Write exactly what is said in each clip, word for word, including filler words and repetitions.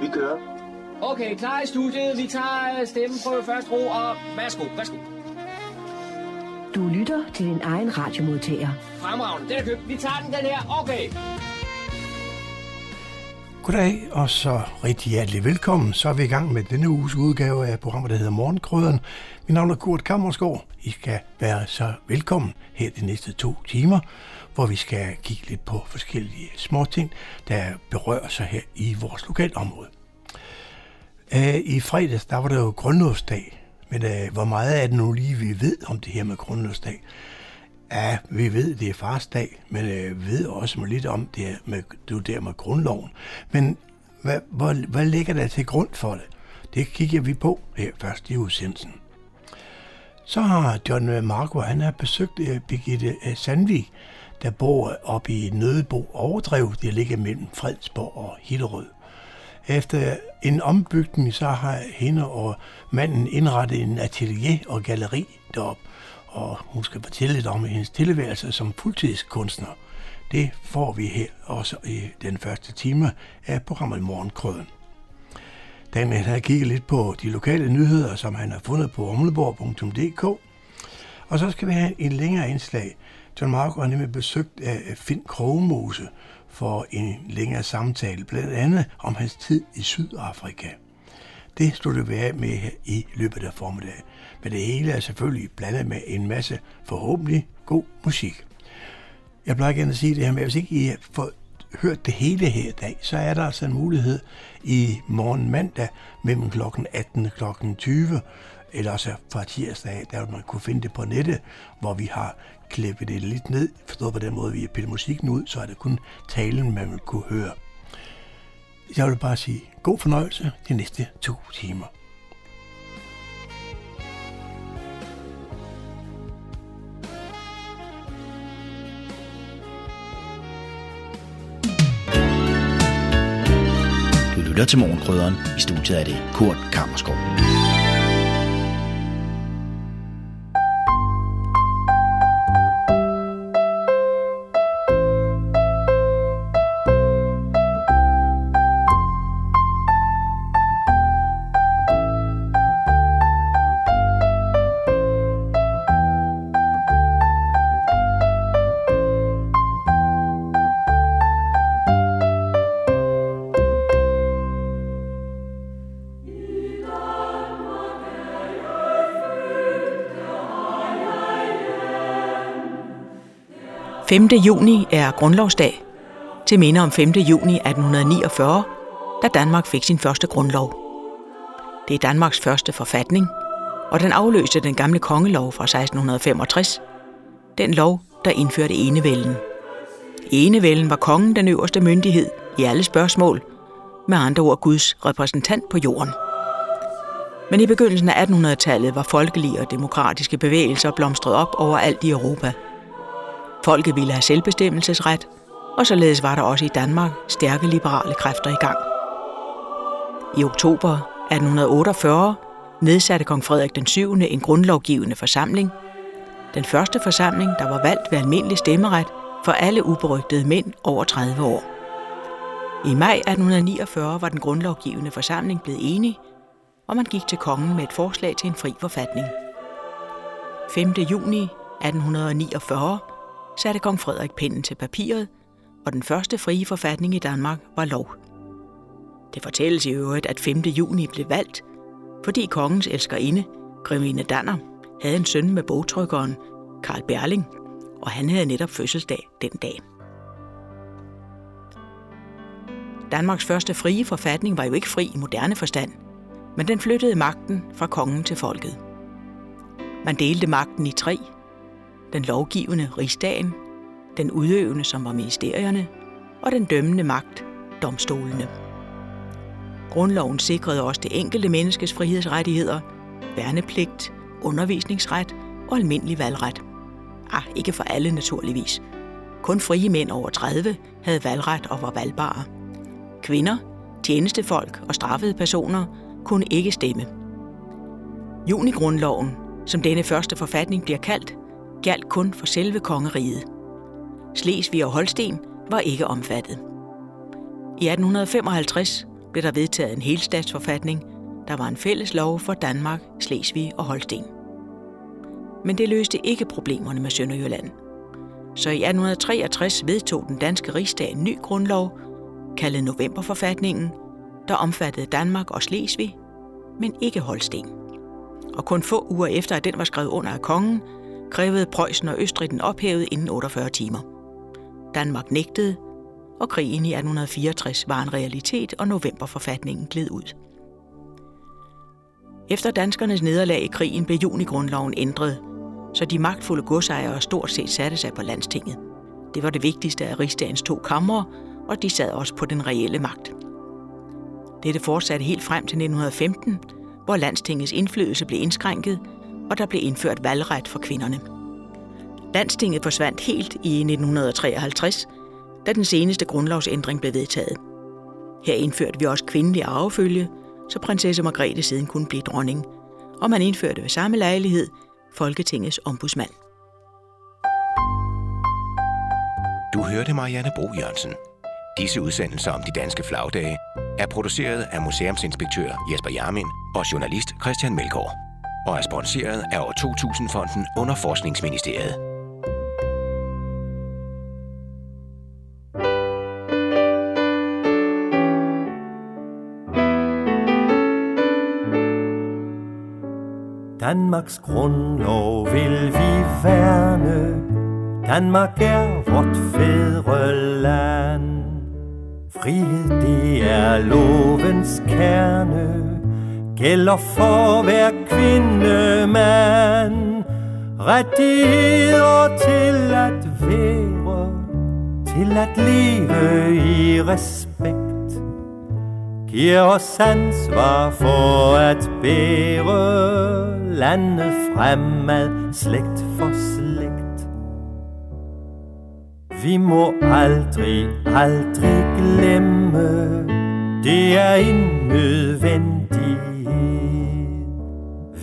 Vi kører. Okay, klar i studiet. Vi tager stemmen på første ro, og værsgo, værsgo. Du lytter til din egen radiomodtager. Fremragende, den er købt. Vi tager den, den her. Okay. Goddag, og så rigtig hjertelig velkommen. Så er vi i gang med denne uges udgave af programmet, der hedder Morgengrøden. Mit navn er Kurt Kammersgaard. I skal være så velkommen her de næste to timer, hvor vi skal kigge lidt på forskellige småting, der berører sig her i vores lokalområde. I fredags, der var der jo grundlovsdag, men uh, hvor meget er det nu lige, vi ved om det her med grundlovsdag? Ja, vi ved, det er fars dag, men uh, ved også lidt om det her med, det der med grundloven. Men hvad, hvor, hvad ligger der til grund for det? Det kigger vi på her først i udsendelsen. Så har John Marco, han har besøgt uh, Birgitte Sandvig, der bor oppe i Nødebo Overdrev, der ligger mellem Fredsborg og Hillerød. Efter en ombygning, så har hende og manden indrettet en atelier og galleri deroppe, og hun skal fortælle lidt om hendes tilværelse som fuldtidskunstner. Det får vi her også i den første time af programmet Morgengrøden. Daniel har kigget lidt på de lokale nyheder, som han har fundet på humleborg punktum d k, og så skal vi have en længere indslag. John Marco har nemlig besøgt af Finn Krogmose for en længere samtale, blandt andet om hans tid i Sydafrika. Det slutter vi af med her i løbet af formiddagen. Men det hele er selvfølgelig blandet med en masse forhåbentlig god musik. Jeg plejer gerne at sige det her, men hvis ikke I får hørt det hele her i dag, så er der altså en mulighed i morgen mandag mellem klokken atten og klokken tyve, eller også fra tirsdag, der vil man kunne finde det på nettet, hvor vi har klippet det lidt ned, forstået på den måde, vi har pillet musikken ud, så er det kun talen, man vil kunne høre. Jeg vil bare sige god fornøjelse de næste to timer. Du lytter til Morgengrøderen. I studiet er det Kurt Kammersgaard. femte juni er grundlovsdag, til minde om femte juni atten niogfyrre, da Danmark fik sin første grundlov. Det er Danmarks første forfatning, og den afløste den gamle kongelov fra seksten femogtres, den lov, der indførte enevælden. I enevælden var kongen den øverste myndighed i alle spørgsmål, med andre ord Guds repræsentant på jorden. Men i begyndelsen af attenhundredetallet var folkelige og demokratiske bevægelser blomstret op overalt i Europa. Folket ville have selvbestemmelsesret, og således var der også i Danmark stærke liberale kræfter i gang. I oktober atten otteogfyrre nedsatte kong Frederik den syvende en grundlovgivende forsamling. Den første forsamling, der var valgt ved almindelig stemmeret for alle uberygtede mænd over tredive år. I maj atten niogfyrre var den grundlovgivende forsamling blevet enig, og man gik til kongen med et forslag til en fri forfatning. femte juni atten niogfyrre satte kong Frederik pinden til papiret, og den første frie forfatning i Danmark var lov. Det fortælles i øvrigt, at femte juni blev valgt, fordi kongens elskerinde, grevinde Danner, havde en søn med bogtrykkeren, Karl Berling, og han havde netop fødselsdag den dag. Danmarks første frie forfatning var jo ikke fri i moderne forstand, men den flyttede magten fra kongen til folket. Man delte magten i tre: den lovgivende, rigsdagen, den udøvende, som var ministerierne, og den dømmende magt, domstolene. Grundloven sikrede også det enkelte menneskes frihedsrettigheder, værnepligt, undervisningsret og almindelig valgret. Ah, ikke for alle naturligvis. Kun frie mænd over tredive havde valgret og var valgbare. Kvinder, tjenestefolk og straffede personer kunne ikke stemme. Junigrundloven, som denne første forfatning bliver kaldt, gjaldt kun for selve kongeriget. Slesvig og Holsten var ikke omfattet. I atten femoghalvtreds blev der vedtaget en helstatsforfatning, der var en fælles lov for Danmark, Slesvig og Holsten. Men det løste ikke problemerne med Sønderjylland. Så i atten treogtres vedtog den danske rigsdag en ny grundlov, kaldet Novemberforfatningen, der omfattede Danmark og Slesvig, men ikke Holsten. Og kun få uger efter, at den var skrevet under af kongen, krævede Preussen og Østrig den ophævet inden otteogfyrre timer. Danmark nægtede, og krigen i atten fireogtres var en realitet, og novemberforfatningen gled ud. Efter danskernes nederlag i krigen blev junigrundloven ændret, så de magtfulde godsejere stort set satte sig på landstinget. Det var det vigtigste af rigsdagens to kamre, og de sad også på den reelle magt. Dette fortsatte helt frem til nitten femten, hvor landstingets indflydelse blev indskrænket, og der blev indført valgret for kvinderne. Landstinget forsvandt helt i nitten treoghalvtreds, da den seneste grundlovsændring blev vedtaget. Her indførte vi også kvindelig arvefølge, så prinsesse Margrethe siden kunne blive dronning, og man indførte ved samme lejlighed Folketingets ombudsmand. Du hørte Marianne Bro-Jørgensen. Disse udsendelser om de danske flagdage er produceret af museumsinspektør Jesper Jarmin og journalist Christian Melchior, og er sponsoreret af År to tusind-Fonden under Forskningsministeriet. Danmarks grundlov vil vi værne. Danmark er vort fædreland. Frihed, det er lovens kerne. Gælder for hver kvinde, mand. Rettigheder til at være, til at leve i respekt. Giver os ansvar for at bære landet fremad, slægt for slægt. Vi må aldrig, aldrig glemme, det er en nødvendig.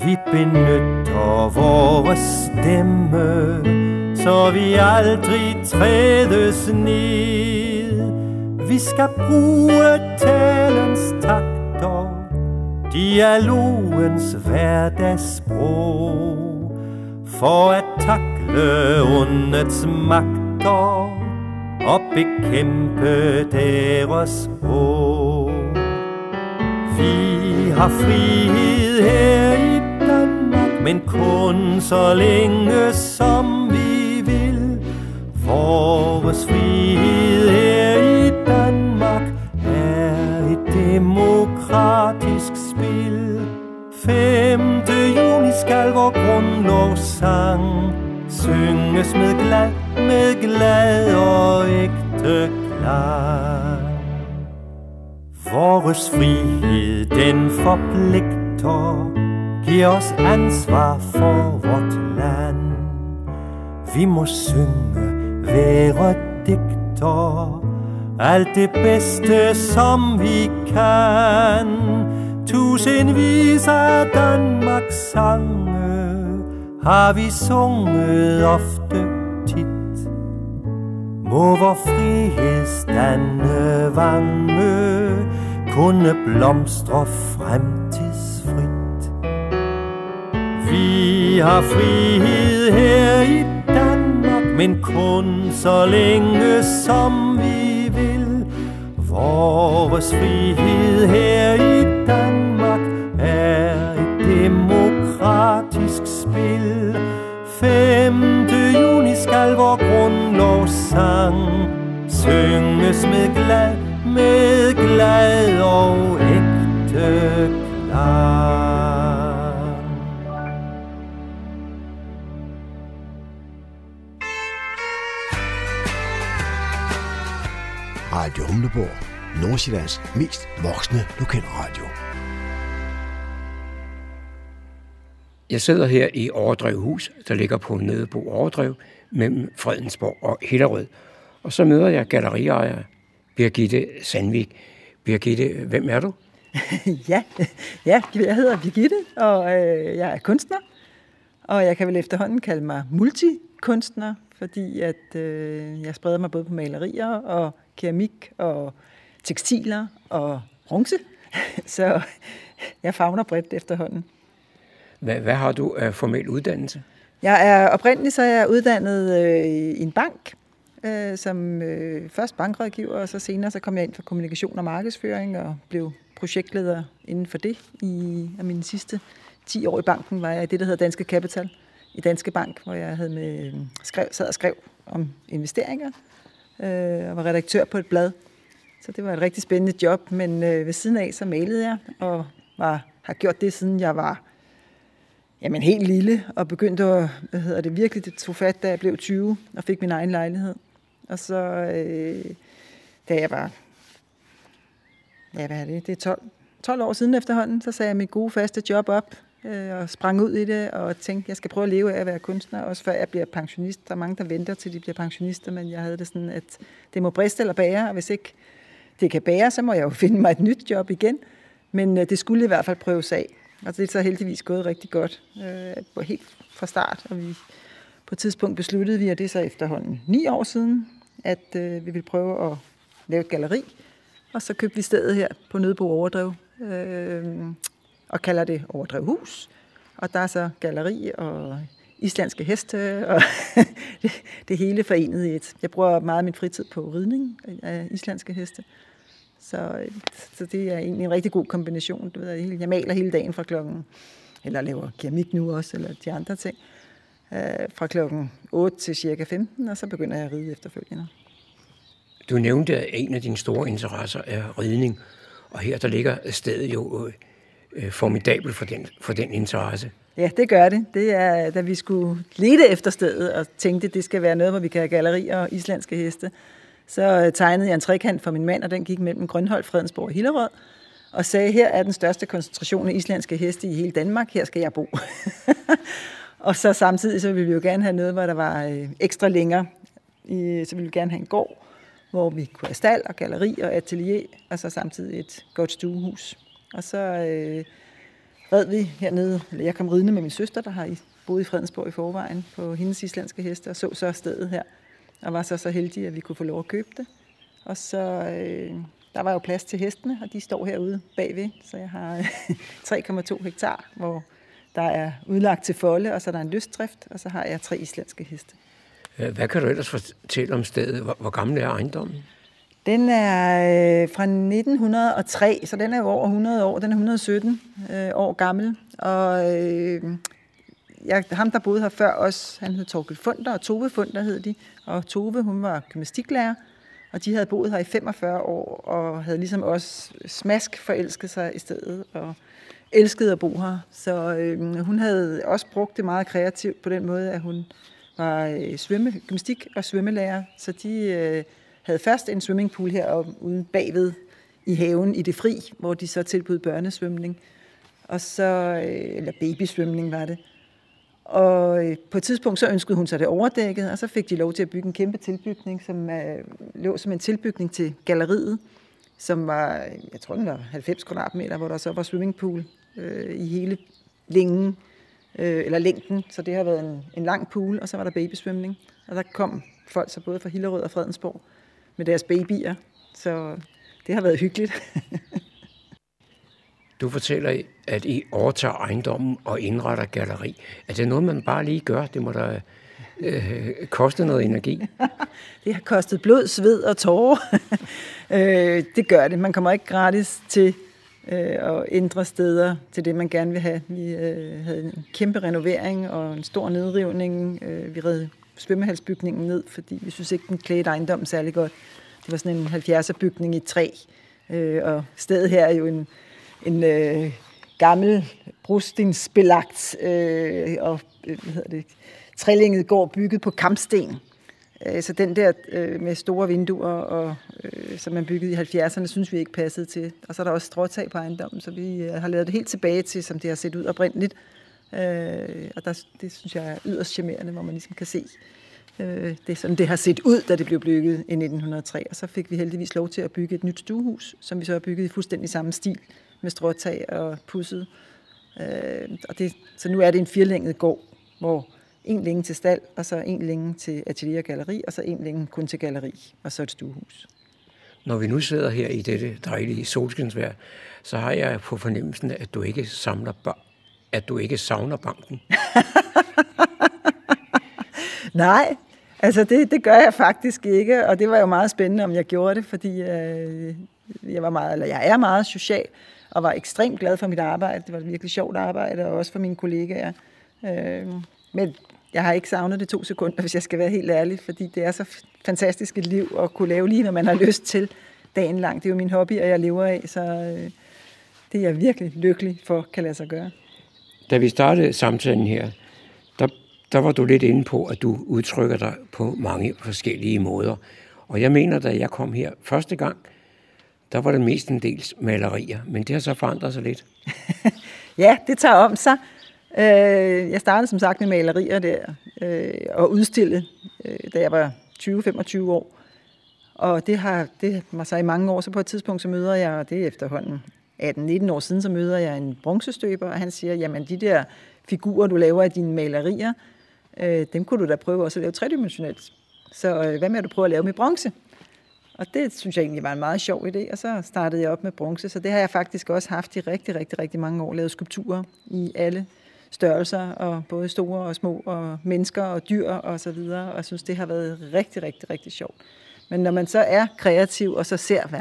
Vi benytter vores stemme, så vi aldrig trædes ned. Vi skal bruge talens takter, dialogens hverdagssprog, for at takle ondets magter og bekæmpe deres håb. Vi har frihed her i, men kun så længe som vi vil. Vores frihed her i Danmark er et demokratisk spil. femte juni skal vor grundlovssang synges med glad, med glad og ægte klar. Vores frihed, den forpligter, giv os ansvar for vort land. Vi må synge, være digter, alt det bedste som vi kan. Tusindvis af Danmarks sange har vi sunget ofte tit. Må vor frihedsdannende vange kunne blomstre fremtidsfrit. Vi har frihed her i Danmark, men kun så længe som vi vil. Vores frihed her i Danmark er et demokratisk spil. femte juni skal vor grundlovssang synges med glad, med glad og ægte klar. Radio Humleborg, Nordsjællands mest voksne lokalradio. Jeg sidder her i Overdrevhus, der ligger på Nødebo Overdrev mellem Fredsborg og Hillerød. Og så møder jeg galleriejer Birgitte Sandvig. Birgitte, hvem er du? ja, ja, jeg hedder Birgitte, og øh, jeg er kunstner. Og jeg kan vel efterhånden kalde mig multikunstner, fordi at, øh, jeg spreder mig både på malerier og keramik og tekstiler og bronze, så jeg favner bredt efterhånden. Hvad, hvad har du af formel uddannelse? Jeg er oprindeligt så er jeg uddannet øh, i en bank, øh, som øh, først bankrådgiver, og så senere så kom jeg ind for kommunikation og markedsføring og blev projektleder inden for det. I af mine sidste ti år i banken var jeg i det, der hedder Danske Kapital i Danske Bank, hvor jeg havde med, skrev, sad og skrev om investeringer øh, og var redaktør på et blad. Så det var et rigtig spændende job, men øh, ved siden af så malede jeg og var, har gjort det, siden jeg var jamen, helt lille og begyndte at, hvad hedder det, virkelig det tog fat, da jeg blev tyve og fik min egen lejlighed. Og så, øh, da jeg var, ja hvad er det, det er tolv, tolv år siden efterhånden, så sagde jeg mit gode faste job op øh, og sprang ud i det og tænkte, jeg skal prøve at leve af at være kunstner, også før jeg bliver pensionist. Der er mange, der venter til de bliver pensionister, men jeg havde det sådan, at det må briste eller bære, og hvis ikke det kan bære, så må jeg jo finde mig et nyt job igen. Men øh, det skulle i hvert fald prøves af. Altså det er så heldigvis gået rigtig godt, øh, helt fra start. Og vi, på et tidspunkt besluttede vi, og det er så efterhånden ni år siden, at øh, vi ville prøve at lave et galleri. Og så købte vi stedet her på Nødebo Overdrev, øh, og kalder det Overdrevhus. Og der er så galleri og islandske heste, og det, det hele forenet i et. Jeg bruger meget af min fritid på ridning af islandske heste. Så, så det er egentlig en rigtig god kombination. Du ved, jeg maler hele dagen fra klokken, eller laver keramik nu også, eller de andre ting, øh, fra klokken otte til cirka femten, og så begynder jeg at ride efterfølgende. Du nævnte, at en af dine store interesser er ridning, og her der ligger stedet jo øh, formidabelt for den, for den interesse. Ja, det gør det. Det er, da vi skulle lede efter stedet, og tænkte, det skal være noget, hvor vi kan have gallerier og islandske heste, så tegnede jeg en trekant for min mand, og den gik mellem Grønholdt, Fredsborg og Hillerød, og sagde, her er den største koncentration af islandske heste i hele Danmark, her skal jeg bo. Og så samtidig, så ville vi jo gerne have noget, hvor der var ekstra længere, så ville vi gerne have en gård, hvor vi kunne have stald og galleri og atelier, og så samtidig et godt stuehus. Og så øh, red vi hernede, eller jeg kom ridende med min søster, der har boet i Fredsborg i forvejen, på hendes islandske heste, og så så stedet her. Og var så så heldige, at vi kunne få lov at købe det. Og så, øh, der var jo plads til hestene, og de står herude bagved. Så jeg har tre komma to hektar, hvor der er udlagt til folde, og så er der en løsdrift, og så har jeg tre islandske heste. Hvad kan du ellers fortælle om stedet? Hvor, hvor gammel er ejendommen? Den er øh, fra nitten hundrede og tre, så den er jo over hundrede år. Den er et hundrede og sytten øh, år gammel. Og øh, jeg, ham, der boede her før os, han hed Torgild Funder, og Tove Funder hed de. Og Tove, hun var gymnastiklærer, og de havde boet her i femogfyrre år, og havde ligesom også smask forelsket sig i stedet, og elskede at bo her. Så øh, hun havde også brugt det meget kreativt på den måde, at hun var svømme, gymnastik og svømmelærer. Så de øh, havde først en swimmingpool heroppe ude bagved i haven i det fri, hvor de så tilbød børnesvømning, og så, øh, eller babysvømning var det. Og på et tidspunkt så ønskede hun sig det overdækket, og så fik de lov til at bygge en kæmpe tilbygning, som øh, lå som en tilbygning til galleriet, som var, jeg tror den var halvfems kvadratmeter, hvor der så var swimmingpool øh, i hele længen, øh, eller længden, så det har været en, en lang pool, og så var der babysvømning, og der kom folk så både fra Hillerød og Fredensborg med deres babyer, så det har været hyggeligt. Du fortæller, at I overtager ejendommen og indretter galleri. Er det noget, man bare lige gør? Det må da øh, koste noget energi. Det har kostet blod, sved og tårer. øh, det gør det. Man kommer ikke gratis til øh, at ændre steder til det, man gerne vil have. Vi øh, havde en kæmpe renovering og en stor nedrivning. Øh, vi rev svømmehalsbygningen ned, fordi vi synes ikke, den klædte ejendommen særlig godt. Det var sådan en halvfjerdser-bygning i træ. Øh, og stedet her er jo en en øh, gammel brustensbelagt øh, og øh, hvad hedder det, trælinget gård bygget på kampsten. Øh, så den der øh, med store vinduer, og, øh, som man byggede i halvfjerdserne, synes vi ikke passede til. Og så er der også stråtag på ejendommen, så vi øh, har lavet det helt tilbage til, som det har set ud oprindeligt. Øh, og der, det synes jeg er yderst charmerende, hvor man ligesom kan se, øh, det, som det har set ud, da det blev bygget i nitten hundrede og tre. Og så fik vi heldigvis lov til at bygge et nyt stuehus, som vi så har bygget i fuldstændig samme stil, med stråtag og pudset. Øh, og det, så nu er det en firlænget gård, hvor en længe til stald, og så en længe til atelier og galleri, og så en længe kun til galleri, og så et stuehus. når vi nu sidder her i dette dejlige solskinsvejr, så har jeg på fornemmelsen, at du ikke samler ba- at du ikke savner banken. Nej, altså det, det gør jeg faktisk ikke, og det var jo meget spændende, om jeg gjorde det, fordi øh, jeg var meget, eller jeg er meget social og var ekstremt glad for mit arbejde. Det var et virkelig sjovt arbejde, og også for mine kollegaer. Øh, men jeg har ikke savnet det to sekunder, hvis jeg skal være helt ærlig, fordi det er så fantastisk et liv at kunne lave lige, hvad man har lyst til dagen lang. Det er jo min hobby, og jeg lever af, så øh, det er jeg virkelig lykkelig for, kan lade sig gøre. Da vi startede samtalen her, der, der var du lidt inde på, at du udtrykker dig på mange forskellige måder. Og jeg mener, da jeg kom her første gang, der var det mestendels malerier, men det har så forandret sig lidt. Ja, det tager om sig. Jeg startede som sagt med malerier der, og udstillede, da jeg var tyve til femogtyve år. Og det har det var så i mange år, så på et tidspunkt så møder jeg, og det er efterhånden atten nitten år siden, så møder jeg en bronzestøber, og han siger, jamen de der figurer, du laver af dine malerier, dem kunne du da prøve også at lave tredimensionelt. Så hvad med at du prøver at lave med bronze? Og det synes jeg egentlig var en meget sjov idé, og så startede jeg op med bronze, så det har jeg faktisk også haft i rigtig, rigtig, rigtig mange år, lavet skulpturer i alle størrelser, og både store og små, og mennesker og dyr og så videre, og jeg synes, det har været rigtig, rigtig, rigtig sjovt. Men når man så er kreativ, og så ser, hvad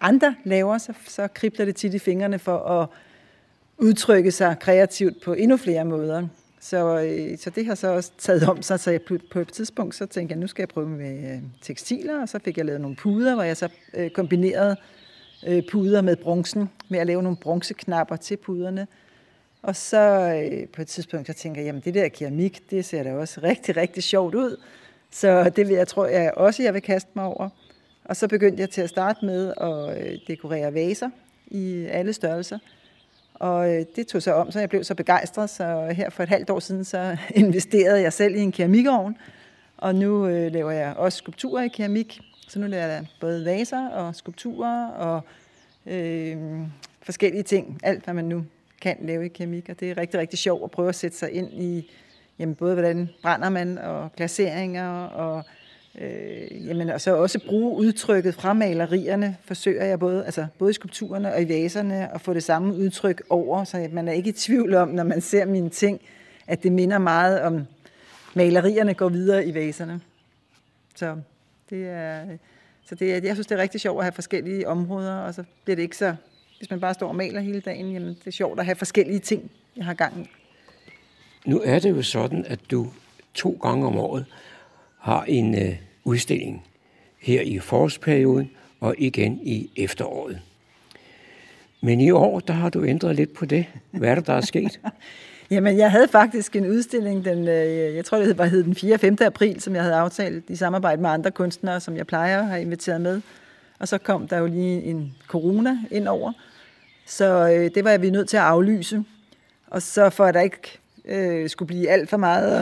andre laver, så, så kribler det tit i fingrene for at udtrykke sig kreativt på endnu flere måder. Så, så det har så også taget om sig, så jeg på et tidspunkt så tænkte jeg, nu skal jeg prøve med tekstiler, og så fik jeg lavet nogle puder, hvor jeg så kombinerede puder med bronzen, med at lave nogle bronzeknapper til puderne. Og så på et tidspunkt så tænker jeg, jamen det der keramik, det ser da også rigtig, rigtig sjovt ud, så det vil jeg, tror jeg også, jeg vil kaste mig over. Og så begyndte jeg til at starte med at dekorere vaser i alle størrelser. Og det tog sig om, så jeg blev så begejstret, så her for et halvt år siden, så investerede jeg selv i en keramikovn. Og nu øh, laver jeg også skulpturer i keramik. Så nu laver jeg både vaser og skulpturer og øh, forskellige ting. Alt, hvad man nu kan lave i keramik. Og det er rigtig, rigtig sjovt at prøve at sætte sig ind i, jamen, både hvordan brænder man og glaseringer og... Øh, jamen, og så også bruge udtrykket fra malerierne, forsøger jeg både, altså både i skulpturerne og i vaserne at få det samme udtryk over, så man er ikke i tvivl om, når man ser mine ting, at det minder meget om malerierne går videre i vaserne. Så det er, så det er, jeg synes det er rigtig sjovt at have forskellige områder, og så bliver det ikke så, hvis man bare står og maler hele dagen, jamen det er sjovt at have forskellige ting, jeg har gang i. Nu er det jo sådan, at du to gange om året har en øh, udstilling her i forårsperioden og igen i efteråret. Men i år, der har du ændret lidt på det. Hvad er det, der er sket? Jamen, jeg havde faktisk en udstilling, den, øh, jeg tror, det var hed den fjerde og femte april, som jeg havde aftalt i samarbejde med andre kunstnere, som jeg plejer at have inviteret med. Og så kom der jo lige en corona indover, så øh, det var vi nødt til at aflyse. Og så for at der ikke... Øh, skulle blive alt for meget,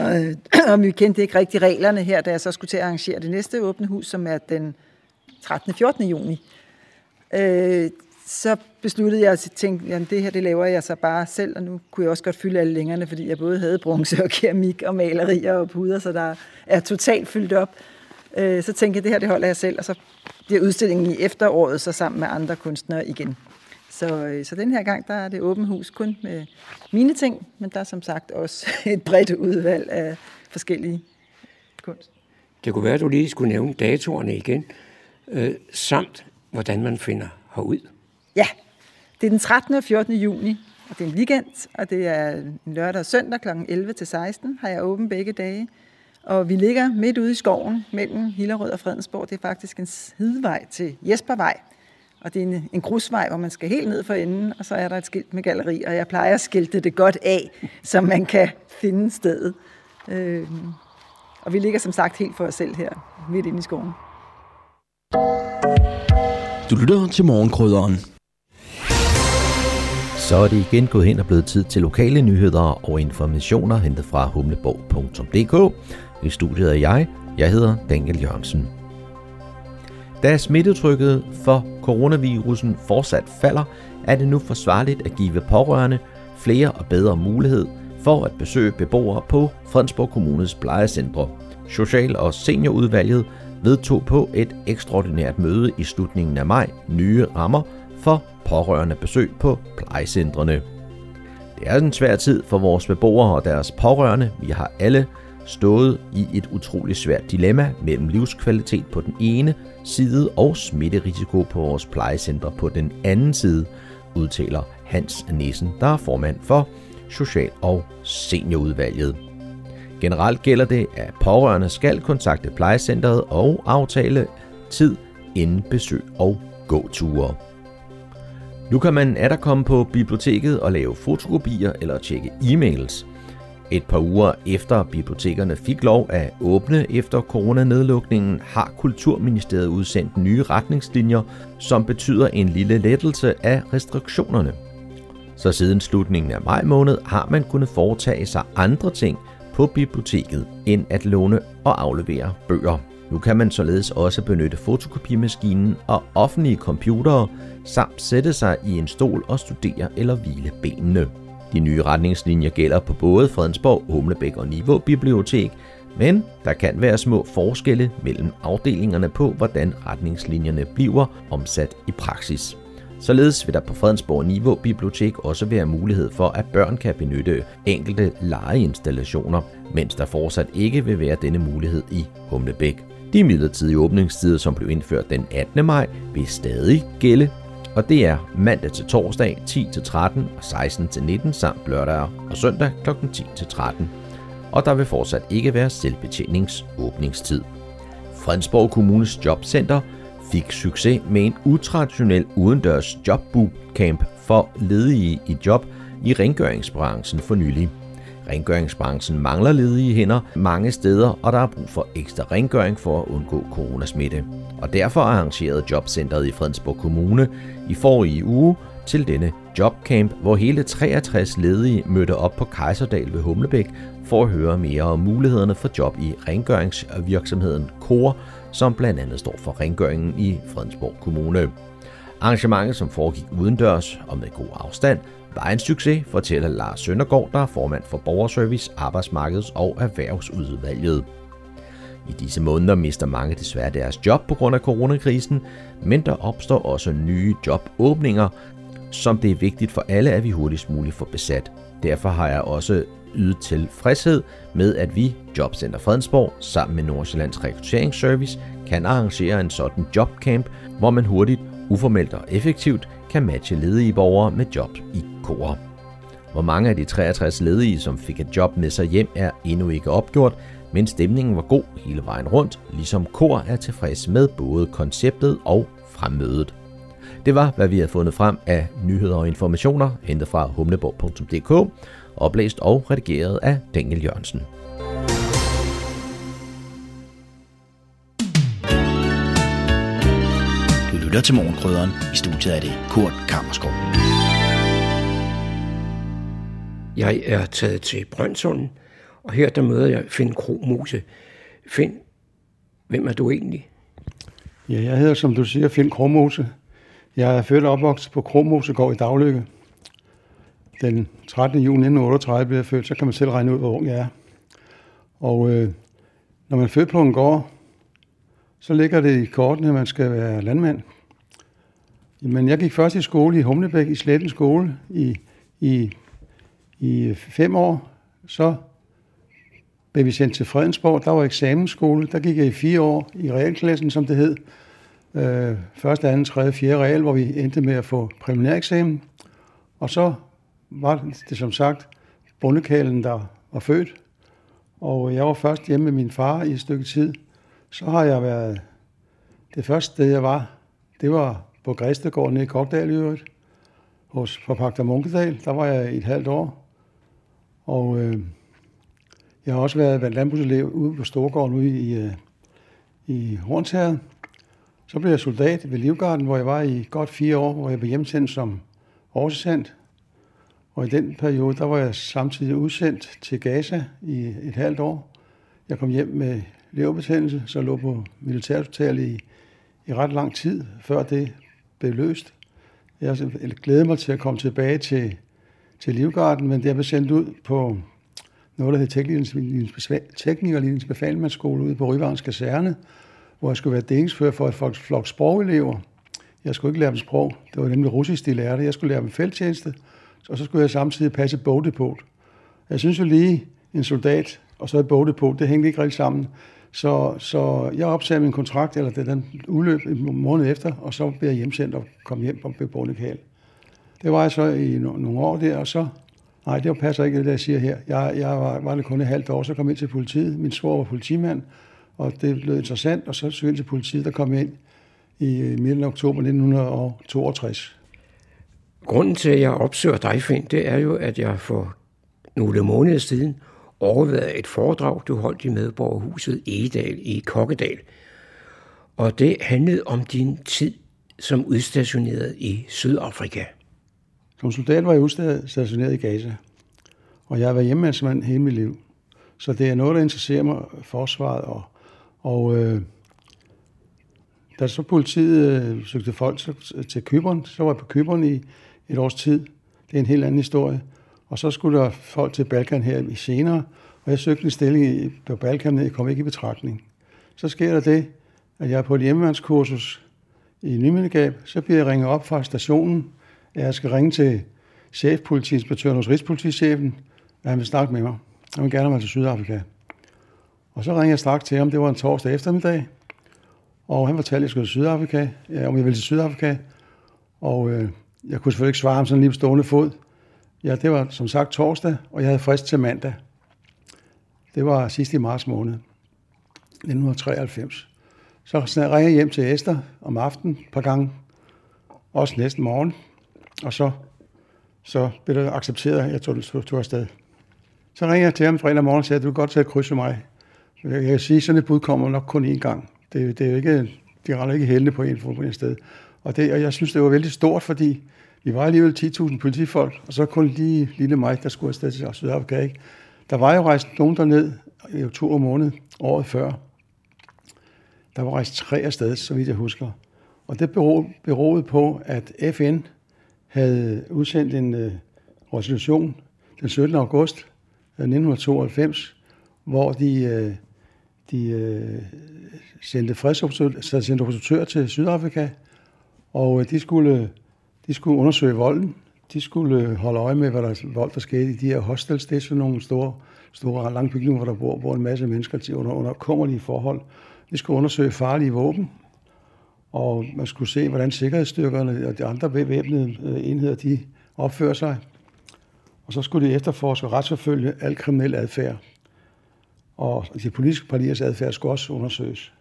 og, og vi kendte ikke rigtig reglerne her, da jeg så skulle til at arrangere det næste åbne hus, som er den trettende og fjortende juni. Øh, så besluttede jeg, at tænkte, jamen det her, det laver jeg så bare selv, og nu kunne jeg også godt fylde alle længerne, fordi jeg både havde bronze og keramik og malerier og puder, så der er totalt fyldt op. Øh, så tænkte jeg, det her, det holder jeg selv, og så bliver udstillingen i efteråret så sammen med andre kunstnere igen. Så, så den her gang, der er det åbent hus kun med mine ting, men der er som sagt også et bredt udvalg af forskellige kunst. Det kunne være, at du lige skulle nævne datorerne igen, øh, samt hvordan man finder herud. Ja, det er den trettende og fjortende juni, og det er en weekend, og det er lørdag og søndag klokken elleve til seksten har jeg åbent begge dage. Og vi ligger midt ude i skoven mellem Hillerød og Fredsborg. Det er faktisk en sidevej til Jespervej. Og det er en, en grusvej, hvor man skal helt ned for enden, og så er der et skilt med galleri, og jeg plejer at skilte det godt af, så man kan finde stedet. Øh, og vi ligger som sagt helt for os selv her, midt inde i skoven. Du lytter til Morgengrøden. Så er det igen gået hen og blevet tid til lokale nyheder og informationer hentet fra humleborg punktum d k. I studiet er jeg. Jeg hedder Daniel Jørgensen. Da smittetrykket for coronavirusen fortsat falder, er det nu forsvarligt at give pårørende flere og bedre mulighed for at besøge beboere på Fredsborg Kommunes plejecentre. Social- og seniorudvalget vedtog på et ekstraordinært møde i slutningen af maj nye rammer for pårørende besøg på plejecentrene. Det er en svær tid for vores beboere og deres pårørende. Vi har alle stået i et utroligt svært dilemma mellem livskvalitet på den ene side og smitterisiko på vores plejecentre på den anden side, udtaler Hans Nissen, der er formand for Social- og Seniorudvalget. Generelt gælder det, at pårørende skal kontakte plejecentret og aftale tid inden besøg og gåture. Nu kan man atter komme på biblioteket og lave fotokopier eller tjekke e-mails. Et par uger efter bibliotekerne fik lov at åbne efter coronanedlukningen, har Kulturministeriet udsendt nye retningslinjer, som betyder en lille lettelse af restriktionerne. Så siden slutningen af maj måned har man kunnet foretage sig andre ting på biblioteket, end at låne og aflevere bøger. Nu kan man således også benytte fotokopimaskinen og offentlige computere, samt sætte sig i en stol og studere eller hvile benene. De nye retningslinjer gælder på både Fredsborg, Humlebæk og Niveau Bibliotek, men der kan være små forskelle mellem afdelingerne på, hvordan retningslinjerne bliver omsat i praksis. Således vil der på Fredsborg Niveau Bibliotek også være mulighed for, at børn kan benytte enkelte legeinstallationer, mens der fortsat ikke vil være denne mulighed i Humlebæk. De midlertidige åbningstider, som blev indført den attende maj, vil stadig gælde, og det er mandag til torsdag ti til tretten og seksten til nitten samt lørdag og søndag kl. ti til tretten. Og der vil fortsat ikke være selvbetjeningsåbningstid. Fredensborg Kommunes Jobcenter fik succes med en utraditionel udendørs jobbootcamp for ledige i job i rengøringsbranchen for nylig. Rengøringsbranchen mangler ledige hænder mange steder, og der er brug for ekstra rengøring for at undgå coronasmitte. Og derfor arrangerede Jobcentret i Fredsborg Kommune i forrige uge til denne jobcamp, hvor hele treogtres ledige mødte op på Kejserdal ved Humlebæk for at høre mere om mulighederne for job i rengøringsvirksomheden Kor, som blandt andet står for rengøringen i Fredsborg Kommune. Arrangementet, som foregik udendørs og med god afstand, var en succes, fortæller Lars Søndergaard, der er formand for Borgerservice, Arbejdsmarkeds- og Erhvervsudvalget. I disse måneder mister mange desværre deres job på grund af coronakrisen, men der opstår også nye jobåbninger, som det er vigtigt for alle, at vi hurtigst muligt får besat. Derfor har jeg også ydet tilfredshed med, at vi, Jobcenter Fredensborg, sammen med Nordsjællands Rekrutteringsservice, kan arrangere en sådan jobcamp, hvor man hurtigt, uformelt og effektivt kan matche ledige borgere med job i Kor. Hvor mange af de treogtres ledige, som fik et job med sig hjem, er endnu ikke opgjort, men stemningen var god hele vejen rundt, ligesom Kor er tilfreds med både konceptet og fremmødet. Det var, hvad vi havde fundet frem af nyheder og informationer, hentet fra humleborg punktum d k, oplæst og redigeret af Daniel Jørgensen. Du lytter til Morgengrøden. I studiet er det Kurt Kammersgaard. Jeg er taget til Brøndshund, og her der møder jeg Finn Krogmose. Finn, hvem er du egentlig? Ja, jeg hedder, som du siger, Finn Krogmose. Jeg er født og opvokset på Krogmosegård i Dagløkke. Den trettende juni nitten otteogtredive blev jeg født, så kan man selv regne ud, hvor ung jeg er. Og øh, når man er født på en gård, så ligger det i kortene, at man skal være landmand. Men jeg gik først i skole i Humlebæk, i Sletten skole, i, i, i fem år. Så blev vi sendt til Fredensborg. Der var eksamensskole. Der gik jeg i fire år i realklassen, som det hed. Øh, første, anden, tredje, fjerde real, hvor vi endte med at få præliminæreksamen. Og så var det som sagt bondekalen, der var født. Og jeg var først hjemme med min far i et stykke tid. Så har jeg været... Det første sted, jeg var, det var på Græstegården i Kokdal i øvrigt, hos forpagter Munkedal. Der var jeg et halvt år. Og øh, jeg har også været landbrugselev ude på Storgården ude i, øh, i Hornsherred. Så blev jeg soldat ved Livgarden, hvor jeg var i godt fire år, hvor jeg blev hjemsendt som årssendt. Og i den periode, der var jeg samtidig udsendt til Gaza i et halvt år. Jeg kom hjem med leverbetændelse, så lå på militærhospitalet i, i ret lang tid, før det blev løst. Jeg glæder mig til at komme tilbage til, til Livgarden, men jeg blev sendt ud på noget, der hed Teknikerlinjens Befalingsmandsskole ude på Ryvarens Kaserne, hvor jeg skulle være delingsfører for et flok sprogelever. Jeg skulle ikke lære dem sprog. Det var nemlig russisk, de lærte. Jeg skulle lære dem felttjeneste, og så skulle jeg samtidig passe et bogdepot. Jeg synes jo lige, en soldat og så et bogdepot, det hængte ikke rigtig sammen. Så, så jeg opsagde min kontrakt, eller det den udløb en måned efter, og så blev jeg hjemsendt og kom hjem og blev boende i Kæl. Det var jeg så i nogle år der, og så... Nej, det passer ikke, det jeg siger her. Jeg, jeg var, var det kun et halvt år, så kom jeg ind til politiet. Min svor var politimand, og det blev interessant, og så søgte jeg til politiet, der kom jeg ind i midten af oktober nitten toogtres. Grunden til, at jeg opsøger dig, Finn, det er jo, at jeg for nogle måneder siden overvejede et foredrag, du holdt i Medborgerhuset Egedal i Kokkedal. Og det handlede om din tid som udstationeret i Sydafrika. Som soldat var jeg udstationeret i Gaza, og jeg har været hjemmandsmand hele mit liv. Så det er noget, der interesserer mig, forsvaret. Og, og øh, da så politiet øh, søgte folk så, til Cypern, så var jeg på Cypern i et års tid. Det er en helt anden historie. Og så skulle der folk til Balkan her i senere, og jeg søgte en stilling på Balkan, og jeg kom ikke i betragtning. Så sker der det, at jeg er på et hjemmemandskursus i Nymindegab, så bliver jeg ringet op fra stationen. Jeg skal ringe til chefpolitiinspektøren hos rigspolitichefen, og han vil snakke med mig. Han vil gerne have mig til Sydafrika. Og så ringer jeg straks til ham. Det var en torsdag eftermiddag. Og han fortalte, at jeg skulle til Sydafrika, ja, om jeg ville til Sydafrika. Og øh, jeg kunne selvfølgelig ikke svare ham sådan lige på stående fod. Ja, det var som sagt torsdag, og jeg havde frist til mandag. Det var sidst i marts måned, nitten treoghalvfems. Så ringer jeg hjem til Esther om aftenen et par gange. Også næsten morgen. Og så, så blev det accepteret, at jeg tog, tog, tog afsted. Så ringer jeg til ham fredag morgen og siger, at du kan godt tage et kryds med mig. Jeg kan sige, at sådan et bud kommer nok kun én gang. Det, det er jo ikke, de render ikke hældende på en på en sted. Og, det, og jeg synes, det var vældig stort, fordi vi var alligevel ti tusind politifolk, og så kun lige lille mig, der skulle afsted til Sydafrika. Ikke? Der var jo rejst nogen derned i oktober måned, året før. Der var rejst tre afsted, så vidt jeg husker. Og det beroede på, at F N havde udsendt en øh, resolution den syttende august nitten tooghalvfems, hvor de, øh, de øh, sendte fredsobservatører til Sydafrika, og øh, de, skulle, de skulle undersøge volden. De skulle holde øje med, hvad der vold der skete i de her hostels. Det er sådan nogle store, store lange bygninger, hvor der bor, bor en masse mennesker til under, under kummerlige forhold. De skulle undersøge farlige våben. Og man skulle se, hvordan sikkerhedsstyrkerne og de andre væbnede enheder, de opfører sig. Og så skulle de efterforske og retsforfølge al kriminel adfærd. Og de politiske partiers adfærd skulle også undersøges.